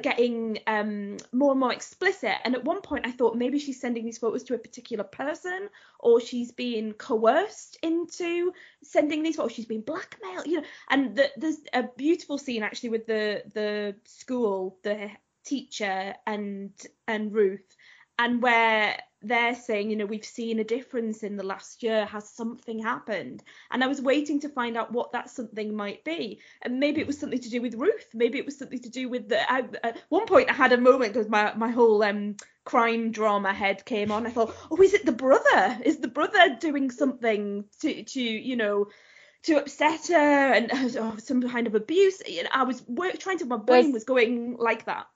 getting um, more and more explicit. And at one point I thought maybe she's sending these photos to a particular person, or she's being coerced into sending these photos, she's being blackmailed, you know. And the, there's a beautiful scene actually with the the school, the teacher and and Ruth, and where they're saying, you know, we've seen a difference in the last year. Has something happened? And I was waiting to find out what that something might be. And maybe it was something to do with Ruth. Maybe it was something to do with the. I, at one point, I had a moment because my my whole um crime drama head came on. I thought, oh, is it the brother? Is the brother doing something to to you know? to upset her, and oh, some kind of abuse? You know, I was work, trying to. My brain there's, was going like that.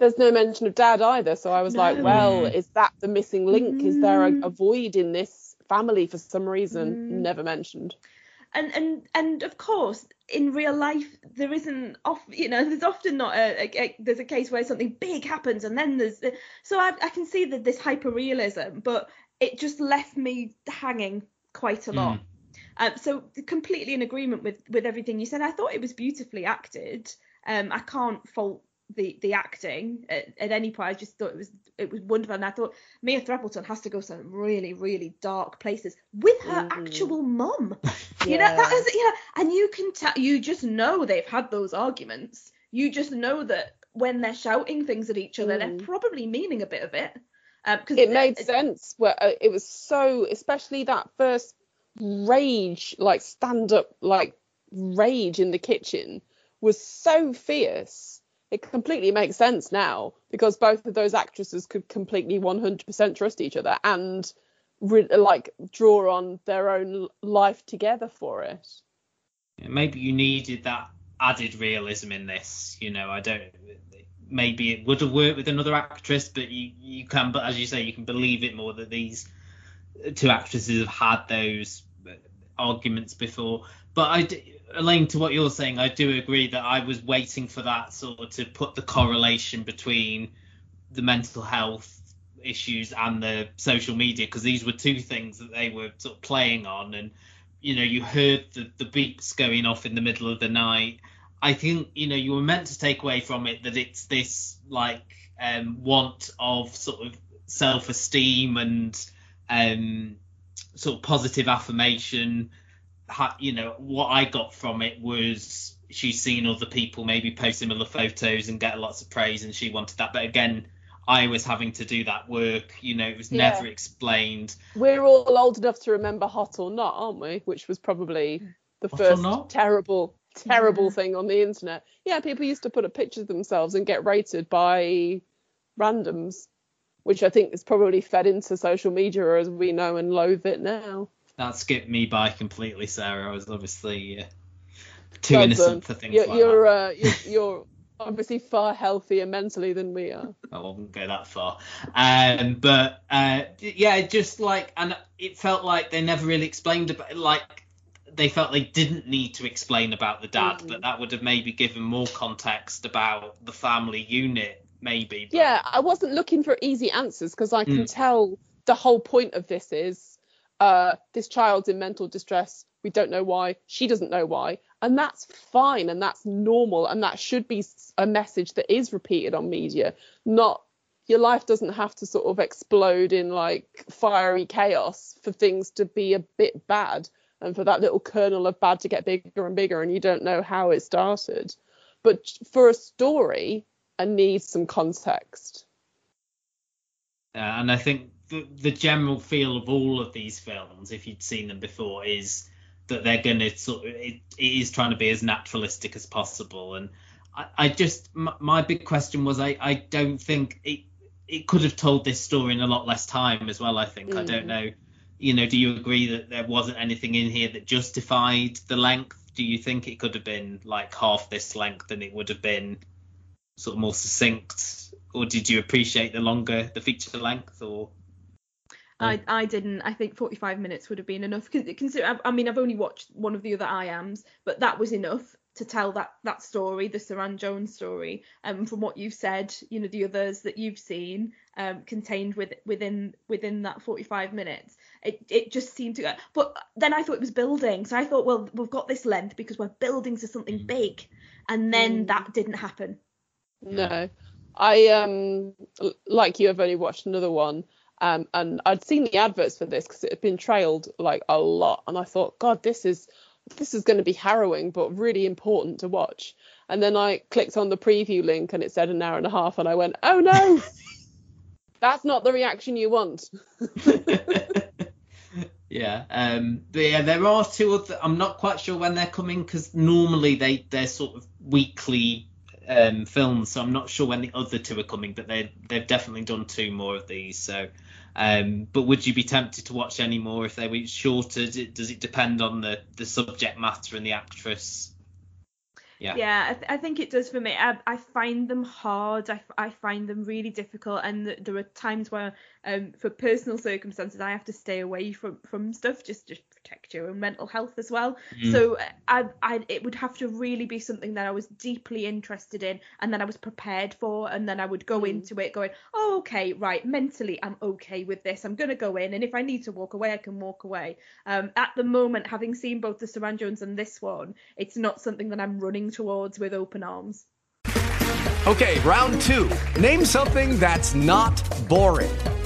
There's no mention of dad either, so I was no. like, well, is that the missing link? Mm. Is there a, a void in this family for some reason? Mm. Never mentioned. And and and of course, in real life, there isn't off. You know, there's often not a, a, a there's a case where something big happens, and then there's so I, I can see that this hyperrealism, but it just left me hanging quite a mm. lot. Um, so completely in agreement with, with everything you said. I thought it was beautifully acted. Um, I can't fault the the acting at, at any point. I just thought it was it was wonderful. And I thought Mia Threppleton has to go some really, really dark places with her mm. actual mum. Yeah. You know, that is, you know, and you can tell, you just know they've had those arguments. You just know that when they're shouting things at each other, mm. they're probably meaning a bit of it. Um, cause it made it, sense. Where it was so, especially that first rage, like stand up, like rage in the kitchen was so fierce. It completely makes sense now, because both of those actresses could completely one hundred percent trust each other and re- like draw on their own life together for it. Yeah, maybe you needed that added realism in this, you know. I don't, maybe it would have worked with another actress, but you, you can, but as you say, you can believe it more that these two actresses have had those arguments before. But I do, Elaine, to what you're saying, I do agree that I was waiting for that sort of to put the correlation between the mental health issues and the social media, because these were two things that they were sort of playing on. And, you know, you heard the, the beeps going off in the middle of the night. I think, you know, you were meant to take away from it that it's this like um, want of sort of self-esteem and um sort of positive affirmation. You know, what I got from it was she's seen other people maybe post similar photos and get lots of praise, and she wanted that. But again, I was having to do that work, you know. It was yeah. never explained. We're all old enough to remember Hot or Not, aren't we? Which was probably the Hot first terrible terrible yeah. thing on the internet. Yeah, people used to put up pictures of themselves and get rated by randoms. which I think is probably fed into social media, or as we know and loathe it now. That skipped me by completely, Sarah. I was obviously uh, too Stubborn. innocent for things you're, like you're, that. Uh, you're, you're obviously far healthier mentally than we are. I wouldn't go that far. Um, but, uh, yeah, just like, and it felt like they never really explained about, like, they felt they didn't need to explain about the dad, mm. but that would have maybe given more context about the family unit, maybe. But... yeah, I wasn't looking for easy answers, because I can mm. tell the whole point of this is, Uh, this child's in mental distress. We don't know why. She doesn't know why. And that's fine. And that's normal. And that should be a message that is repeated on media. Not, your life doesn't have to sort of explode in like fiery chaos for things to be a bit bad, and for that little kernel of bad to get bigger and bigger, and you don't know how it started. But for a story, I need some context. Uh, and I think The, the general feel of all of these films, if you'd seen them before, is that they're going to sort of, it, it is trying to be as naturalistic as possible. And I, I just, m- my big question was, I, I don't think it, it could have told this story in a lot less time as well, I think. Mm. I don't know, you know, do you agree that there wasn't anything in here that justified the length? Do you think it could have been like half this length and it would have been sort of more succinct? Or did you appreciate the longer, the feature length, or? I, I didn't. I think forty-five minutes would have been enough. Consider, I mean, I've only watched one of the other I Ams, but that was enough to tell that, that story, the Saran Jones story. And um, from what you've said, you know, the others that you've seen um, contained with, within within that forty-five minutes. It it just seemed to go. But then I thought it was building. So I thought, well, we've got this length because we're building to something mm. big. And then mm. that didn't happen. No. I, um like you, have only watched another one. Um, and I'd seen the adverts for this because it had been trailed like a lot, and I thought, God, this is this is going to be harrowing, but really important to watch. And then I clicked on the preview link, and it said an hour and a half, and I went, oh no, that's not the reaction you want. Yeah, um, but yeah, there are two other. I'm not quite sure when they're coming, because normally they they're sort of weekly um, films, so I'm not sure when the other two are coming, but they they've definitely done two more of these. So. Um, but would you be tempted to watch any more if they were shorter? Does it, does it depend on the, the subject matter and the actress? Yeah, yeah, I, th- I think it does for me. I, I find them hard. I, f- I find them really difficult. And th- there are times where, um, for personal circumstances, I have to stay away from, from stuff just to protect your own mental health as well. Mm. So I, I, it would have to really be something that I was deeply interested in, and then I was prepared for, and then I would go mm. into it going, oh, okay, right, mentally I'm okay with this. I'm going to go in, and if I need to walk away, I can walk away. Um, at the moment, having seen both the Saran Jones and this one, it's not something that I'm running towards with open arms. Okay, round two. Name something that's not boring.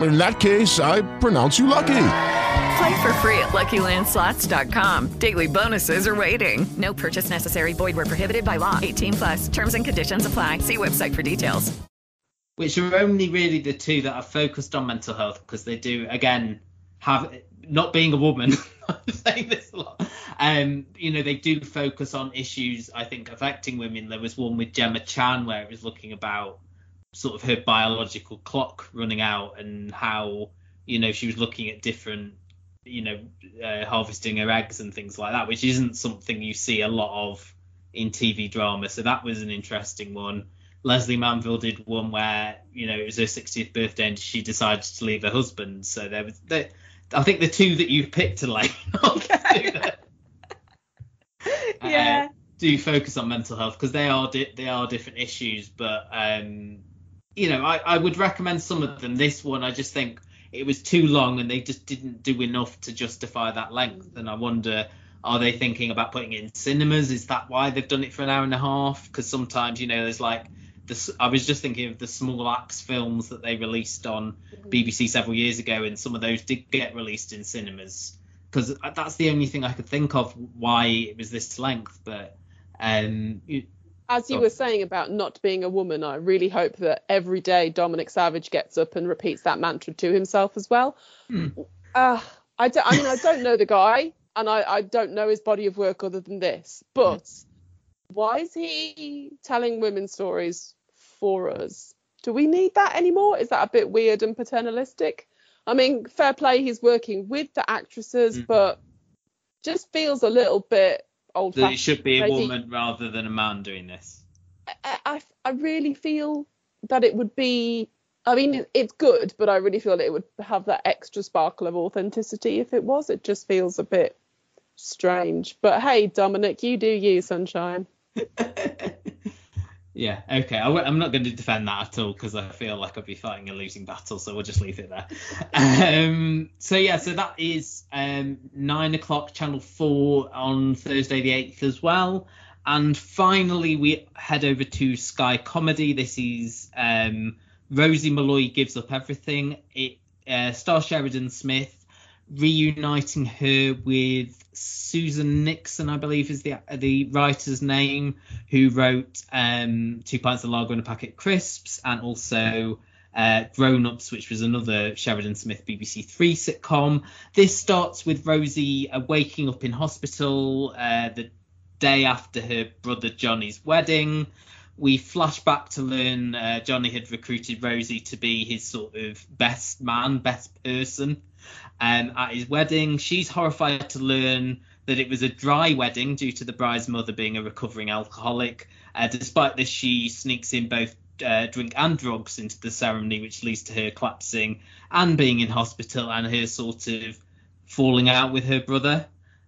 In that case, I pronounce you lucky. Play for free at Lucky Land Slots dot com. Daily bonuses are waiting. No purchase necessary. Void where prohibited by law. eighteen plus. Terms and conditions apply. See website for details. Which are only really the two that are focused on mental health, because they do, again, have, not being a woman, I'm saying this a lot, um, you know, they do focus on issues, I think, affecting women. There was one with Gemma Chan where it was looking about sort of her biological clock running out, and how, you know, she was looking at different, you know, uh, harvesting her eggs and things like that, which isn't something you see a lot of in T V drama. So that was an interesting one. Leslie Manville did one where, you know, it was her sixtieth birthday and she decided to leave her husband. So there was, there, I think the two that you picked are like, that, yeah, uh, do focus on mental health, because they are, di- they are different issues, but, um, you know, I, I would recommend some of them. This one, I just think, it was too long and they just didn't do enough to justify that length. And I wonder, are they thinking about putting it in cinemas? Is that why they've done it for an hour and a half? Because sometimes, you know, there's like this, I was just thinking of the small axe films that they released on B B C several years ago, and some of those did get released in cinemas, because that's the only thing I could think of why it was this length. But um it, as you were saying about not being a woman, I really hope that every day Dominic Savage gets up and repeats that mantra to himself as well. Hmm. Uh, I, don't, I mean, I don't know the guy, and I, I don't know his body of work other than this, but why is he telling women's stories for us? Do we need that anymore? Is that a bit weird and paternalistic? I mean, fair play, he's working with the actresses, mm. but just feels a little bit... That fashion, it should be a maybe. woman rather than a man doing this. I, I, I really feel that it would be, I mean, it's good, but I really feel that it would have that extra sparkle of authenticity if it was. It just feels a bit strange. But hey, Dominic, you do you, sunshine. Yeah, okay. I, I'm not going to defend that at all, because I feel like I'd be fighting a losing battle, so we'll just leave it there. Um, so yeah, so that is um, nine o'clock, Channel Four on Thursday the eighth as well. And finally, we head over to Sky Comedy. This is um, Rosie Molloy Gives Up Everything. It uh, stars Sheridan Smith, reuniting her with Susan Nixon, I believe is the the writer's name, who wrote um Two Pints of Lager and a Packet of Crisps, and also uh Grown Ups, which was another Sheridan Smith B B C Three sitcom. This starts with Rosie uh, waking up in hospital uh, the day after her brother Johnny's wedding. We flash back to learn uh, Johnny had recruited Rosie to be his sort of best man, best person um, at his wedding. She's horrified to learn that it was a dry wedding due to the bride's mother being a recovering alcoholic. Uh, despite this, she sneaks in both uh, drink and drugs into the ceremony, which leads to her collapsing and being in hospital and her sort of falling out with her brother.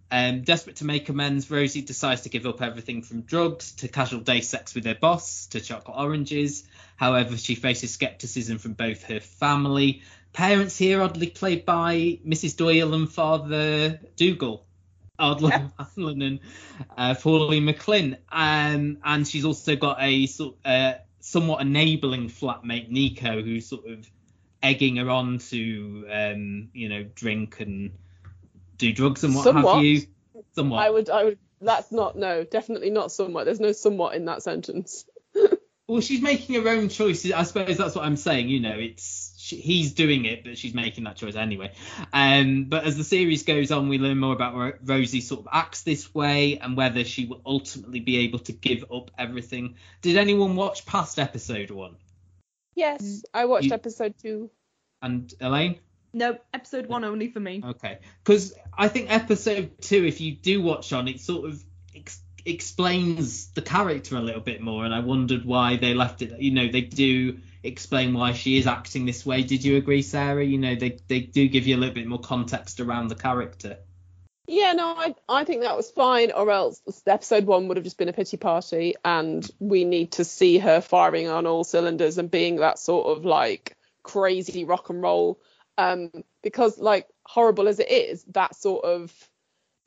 Um, desperate to make amends, Rosie decides to give up everything from drugs to casual day sex with her boss to chocolate oranges. However, she faces scepticism from both her family. Parents here oddly played by Missus Doyle and Father Dougal, Ardlan Hanlon and uh, Pauline McLean. Um, and she's also got a sort uh, somewhat enabling flatmate, Nico, who's sort of egging her on to, um, you know, drink and do drugs and what somewhat. have you. Somewhat. I would, I would, that's not, no, definitely not somewhat. There's no somewhat in that sentence. Well, she's making her own choices. I suppose that's what I'm saying. You know, it's, she, he's doing it, but she's making that choice anyway. Um, but as the series goes on, we learn more about where Rosie sort of acts this way and whether she will ultimately be able to give up everything. Did anyone watch past episode one? Yes, I watched you, episode two. And Elaine? No, episode one only for me. Okay, because I think episode two, if you do watch on, it sort of ex- explains the character a little bit more, and I wondered why they left it. You know, they do explain why she is acting this way. Did you agree, Sarah? You know, they, they do give you a little bit more context around the character. Yeah, no, I, I think that was fine, or else episode one would have just been a pity party, and we need to see her firing on all cylinders and being that sort of, like, crazy rock and roll. Um, because, like, horrible as it is, that sort of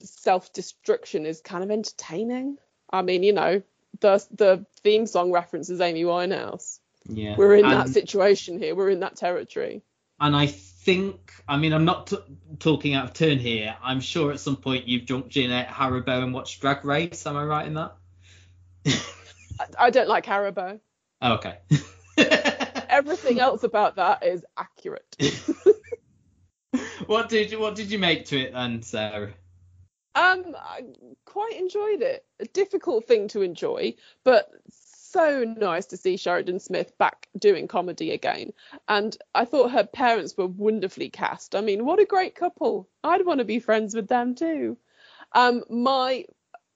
self-destruction is kind of entertaining. I mean, you know, the the theme song references Amy Winehouse. Yeah, we're in and, that situation here. We're in that territory. And I think, I mean, I'm not t- talking out of turn here. I'm sure at some point you've drunk gin at Haribo and watched Drag Race. Am I right in that? I, I don't like Haribo. Oh, okay. Everything else about that is accurate. What did you What did you make to it then, Sarah? Um, I quite enjoyed it. A difficult thing to enjoy, but so nice to see Sheridan Smith back doing comedy again. And I thought her parents were wonderfully cast. I mean, what a great couple. I'd want to be friends with them too. Um, my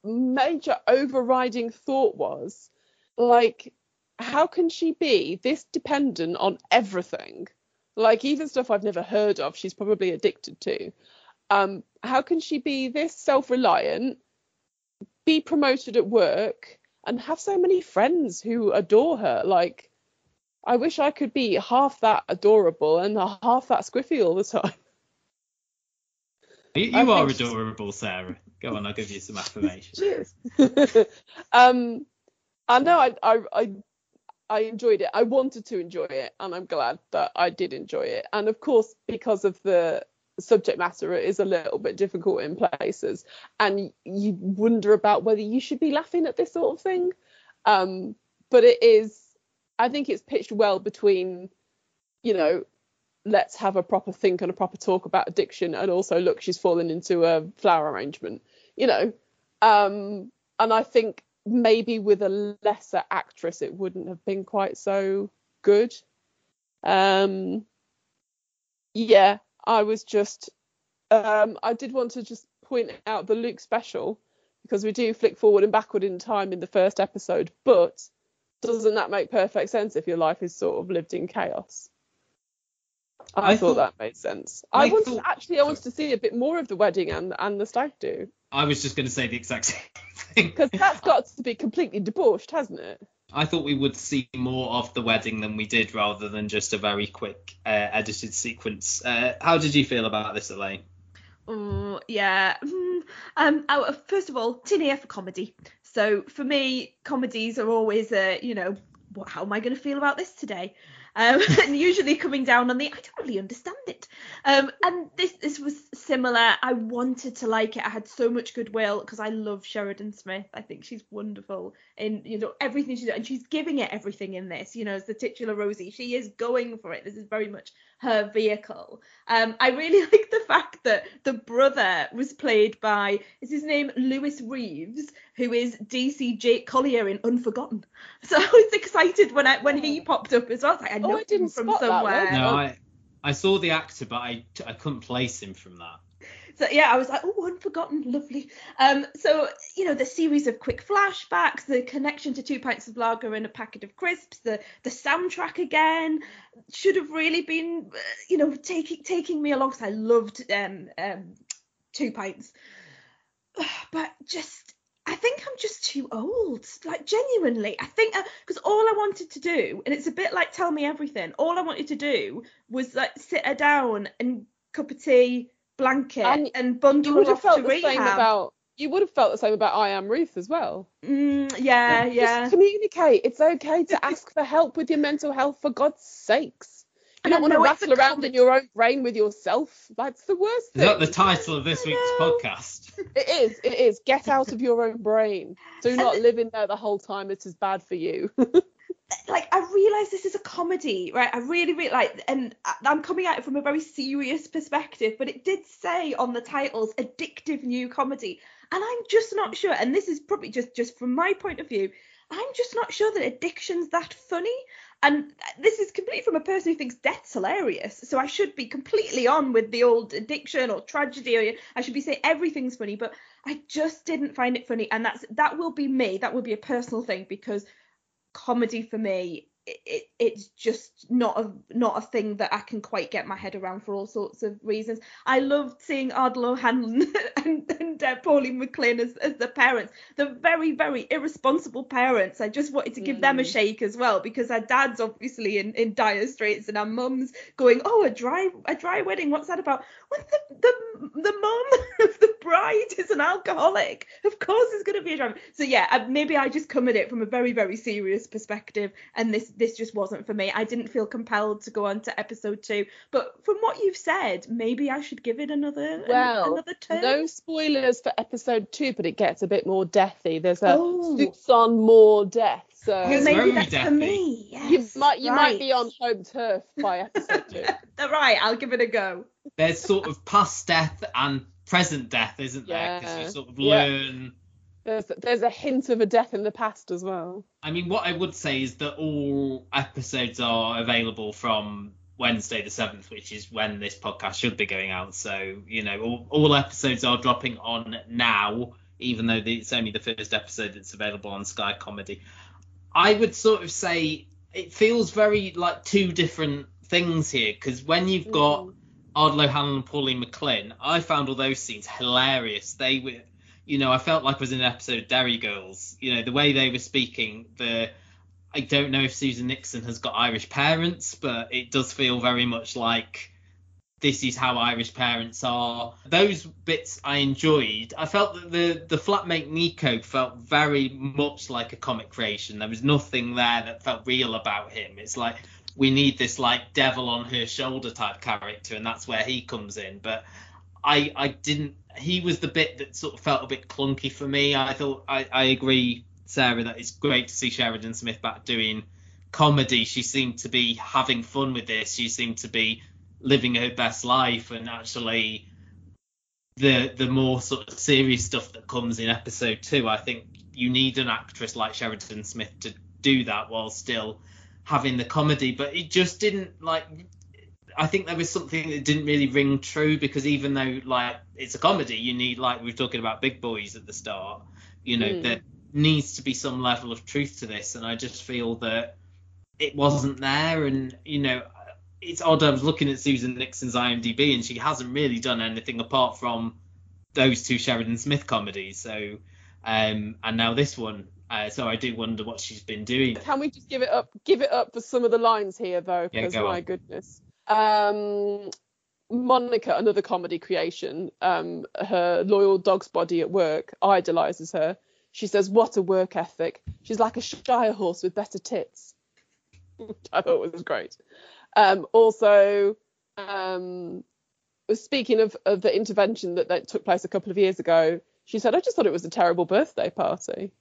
major overriding thought was, like, how can she be this dependent on everything? Like, even stuff I've never heard of, she's probably addicted to. Um, how can she be this self-reliant, be promoted at work, and have so many friends who adore her? Like, I wish I could be half that adorable and half that squiffy all the time. You, you are adorable, Sarah. Go on, I'll give you some affirmation. Cheers. um, I know I, I I I enjoyed it. I wanted to enjoy it, and I'm glad that I did enjoy it. And of course, because of the subject matter, it is a little bit difficult in places, and you wonder about whether you should be laughing at this sort of thing. Um, but it is. I think it's pitched well between, you know, let's have a proper think and a proper talk about addiction, and also look, she's fallen into a flower arrangement, you know. Um, and I think maybe with a lesser actress, it wouldn't have been quite so good. Um, yeah, I was just, um, I did want to just point out the Luke special, because we do flick forward and backward in time in the first episode, but doesn't that make perfect sense if your life is sort of lived in chaos? I, I thought, thought that made sense. I, I wanted thought, actually I wanted to see a bit more of the wedding and and the stag do. I was just going to say the exact same thing. Because that's got to be completely debauched, hasn't it? I thought we would see more of the wedding than we did, rather than just a very quick uh, edited sequence. Uh, how did you feel about this, Elaine? Oh yeah. Um. First of all, tin ear for comedy. So for me, comedies are always a, uh, you know, what, how am I going to feel about this today? Um, and usually coming down on the, I don't really understand it. Um, and this this was similar. I wanted to like it. I had so much goodwill because I love Sheridan Smith. I think she's wonderful in, you know, everything she does. And she's giving it everything in this, you know, as the titular Rosie. She is going for it. This is very much her vehicle. Um, I really like the fact that the brother was played by, is his name Louis Reeves, who is D C Jake Collier in Unforgotten. So I was excited when I when he popped up as well. I was like, I know oh, I didn't him from somewhere. No, I I saw the actor, but I I couldn't place him from that. So yeah, I was like, oh, Unforgotten, lovely. Um, so you know, the series of quick flashbacks, the connection to two pints of lager and a packet of crisps, the the soundtrack again should have really been, you know, taking taking me along, because I loved um um two pints, but just I think I'm just too old. Like genuinely, I think because all I wanted to do, and it's a bit like Tell Me Everything. All I wanted to do was like sit her down and cup of tea, blanket and, and bundle off to the rehab. Same about, you would have felt the same about I Am Ruth as well. Mm, yeah, like, yeah. Just communicate. It's okay to ask for help with your mental health, for God's sakes. You and don't want to rattle around com- in your own brain with yourself. That's the worst thing. Is that the title of this week's podcast? It is. It is. Get out of your own brain. Do not live in there the whole time. It is bad for you. Like, I realise this is a comedy, right? I really, really, like, and I'm coming at it from a very serious perspective, but it did say on the titles, addictive new comedy, and I'm just not sure, and this is probably just, just from my point of view, I'm just not sure that addiction's that funny, and this is completely from a person who thinks death's hilarious, so I should be completely on with the old addiction or tragedy, or I should be saying everything's funny, but I just didn't find it funny, and that's that will be me, that will be a personal thing, because comedy for me it, it it's just not a not a thing that I can quite get my head around for all sorts of reasons. I loved seeing Ardlo Hanlon and, and uh, Pauline McLean as, as the parents, the very very irresponsible parents. I just wanted to give mm. them a shake as well, because our dad's obviously in, in dire straits, and our mum's going, oh, a dry a dry wedding, what's that about? Well, the the, the mum of the bride is an alcoholic, of course it's going to be a drama. So yeah, maybe I just come at it from a very very serious perspective, and this this just wasn't for me. I didn't feel compelled to go on to episode two, but from what you've said, maybe I should give it another well, another turn. No spoilers for episode two, but it gets a bit more deathy. There's a oh. suits on more death, so well, maybe that's deathy. For me. Yes, you might you right. might be on home turf by episode two. Right, I'll give it a go. There's sort of past death and present death, isn't yeah. there? Because you sort of yeah. learn. There's, there's a hint of a death in the past as well. I mean, what I would say is that all episodes are available from Wednesday the seventh, which is when this podcast should be going out. So, you know, all, all episodes are dropping on now, even though the, it's only the first episode that's available on Sky Comedy. I would sort of say it feels very like two different things here, because when you've got mm. Ardlo Hanlon and Pauline McLean, I found all those scenes hilarious. They were... You know, I felt like I was in an episode of Derry Girls. You know, the way they were speaking, the I don't know if Susan Nixon has got Irish parents, but it does feel very much like this is how Irish parents are. Those bits I enjoyed. I felt that the, the flatmate Nico felt very much like a comic creation. There was nothing there that felt real about him. It's like, we need this like devil on her shoulder type character, and that's where he comes in. But I I didn't, he was the bit that sort of felt a bit clunky for me. I thought, I, I agree, Sarah, that it's great to see Sheridan Smith back doing comedy. She seemed to be having fun with this. She seemed to be living her best life, and actually the the more sort of serious stuff that comes in episode two, I think you need an actress like Sheridan Smith to do that while still having the comedy. But it just didn't, like, I think there was something that didn't really ring true, because even though, like, it's a comedy, you need, like we were talking about Big Boys at the start, you know, mm. there needs to be some level of truth to this, and I just feel that it wasn't there. And, you know, it's odd, I was looking at Susan Nixon's IMDb and she hasn't really done anything apart from those two Sheridan Smith comedies, so um and now this one. Uh, so I do wonder what she's been doing. Can we just give it up? Give it up for some of the lines here, though, because yeah, my on. goodness. Um, Monica, another comedy creation. Um, her loyal dog's body at work idolises her. She says, "What a work ethic! She's like a shire horse with better tits." I thought it was great. Um, also, um, speaking of, of the intervention that, that took place a couple of years ago, she said, "I just thought it was a terrible birthday party."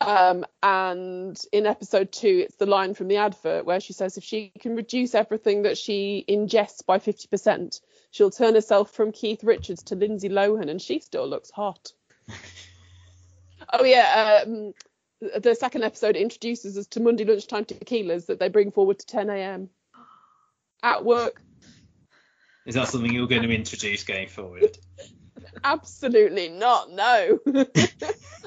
Um, and in episode two, it's the line from the advert where she says if she can reduce everything that she ingests by fifty percent, she'll turn herself from Keith Richards to Lindsay Lohan, and she still looks hot. Oh, yeah. Um, the second episode introduces us to Monday lunchtime tequilas that they bring forward to ten a.m. at work. Is that something you're going to introduce going forward? Absolutely not, no.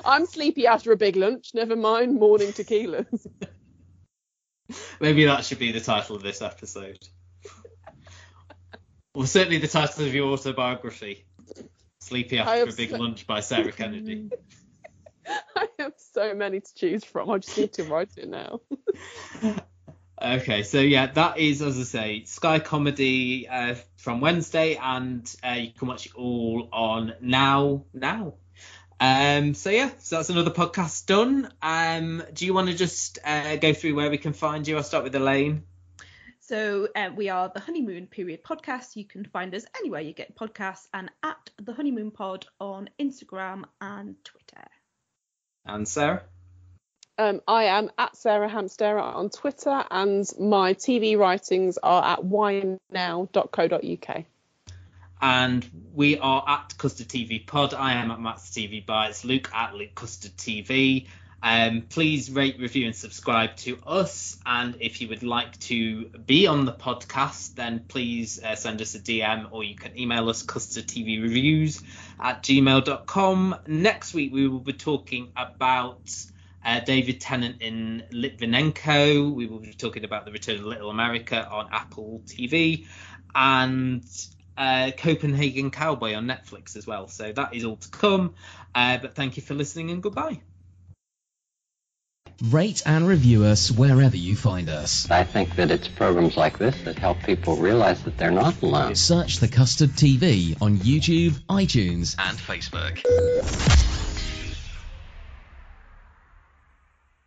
I'm sleepy after a big lunch, never mind morning tequilas. Maybe that should be the title of this episode. Well, certainly the title of your autobiography, Sleepy After a Big so- Lunch by Sarah Kennedy. I have so many to choose from, I just need to write it now. Okay, so yeah, that is, as I say, Sky Comedy uh, from Wednesday, and uh, you can watch it all on Now Now. Um, so yeah, so that's another podcast done. Um, do you want to just uh, go through where we can find you? I'll start with Elaine. So uh, we are the Honeymoon Period Podcast. You can find us anywhere you get podcasts, and at the Honeymoon Pod on Instagram and Twitter. And Sarah? Um, I am at Sarah Hamstera on Twitter, and my T V writings are at why now dot co dot uk. And we are at Custard T V Pod. I am at Matt's T V Bar. It's Luke at Luke Custard T V. Um, please rate, review, and subscribe to us. And if you would like to be on the podcast, then please uh, send us a D M, or you can email us custard t v reviews at gmail dot com. Next week, we will be talking about Uh, David Tennant in Litvinenko. We will be talking about The Return of Little America on Apple T V, and uh, Copenhagen Cowboy on Netflix as well. So that is all to come. Uh, but thank you for listening, and goodbye. Rate and review us wherever you find us. I think that it's programs like this that help people realize that they're not alone. Search The Custard T V on YouTube, iTunes, and Facebook.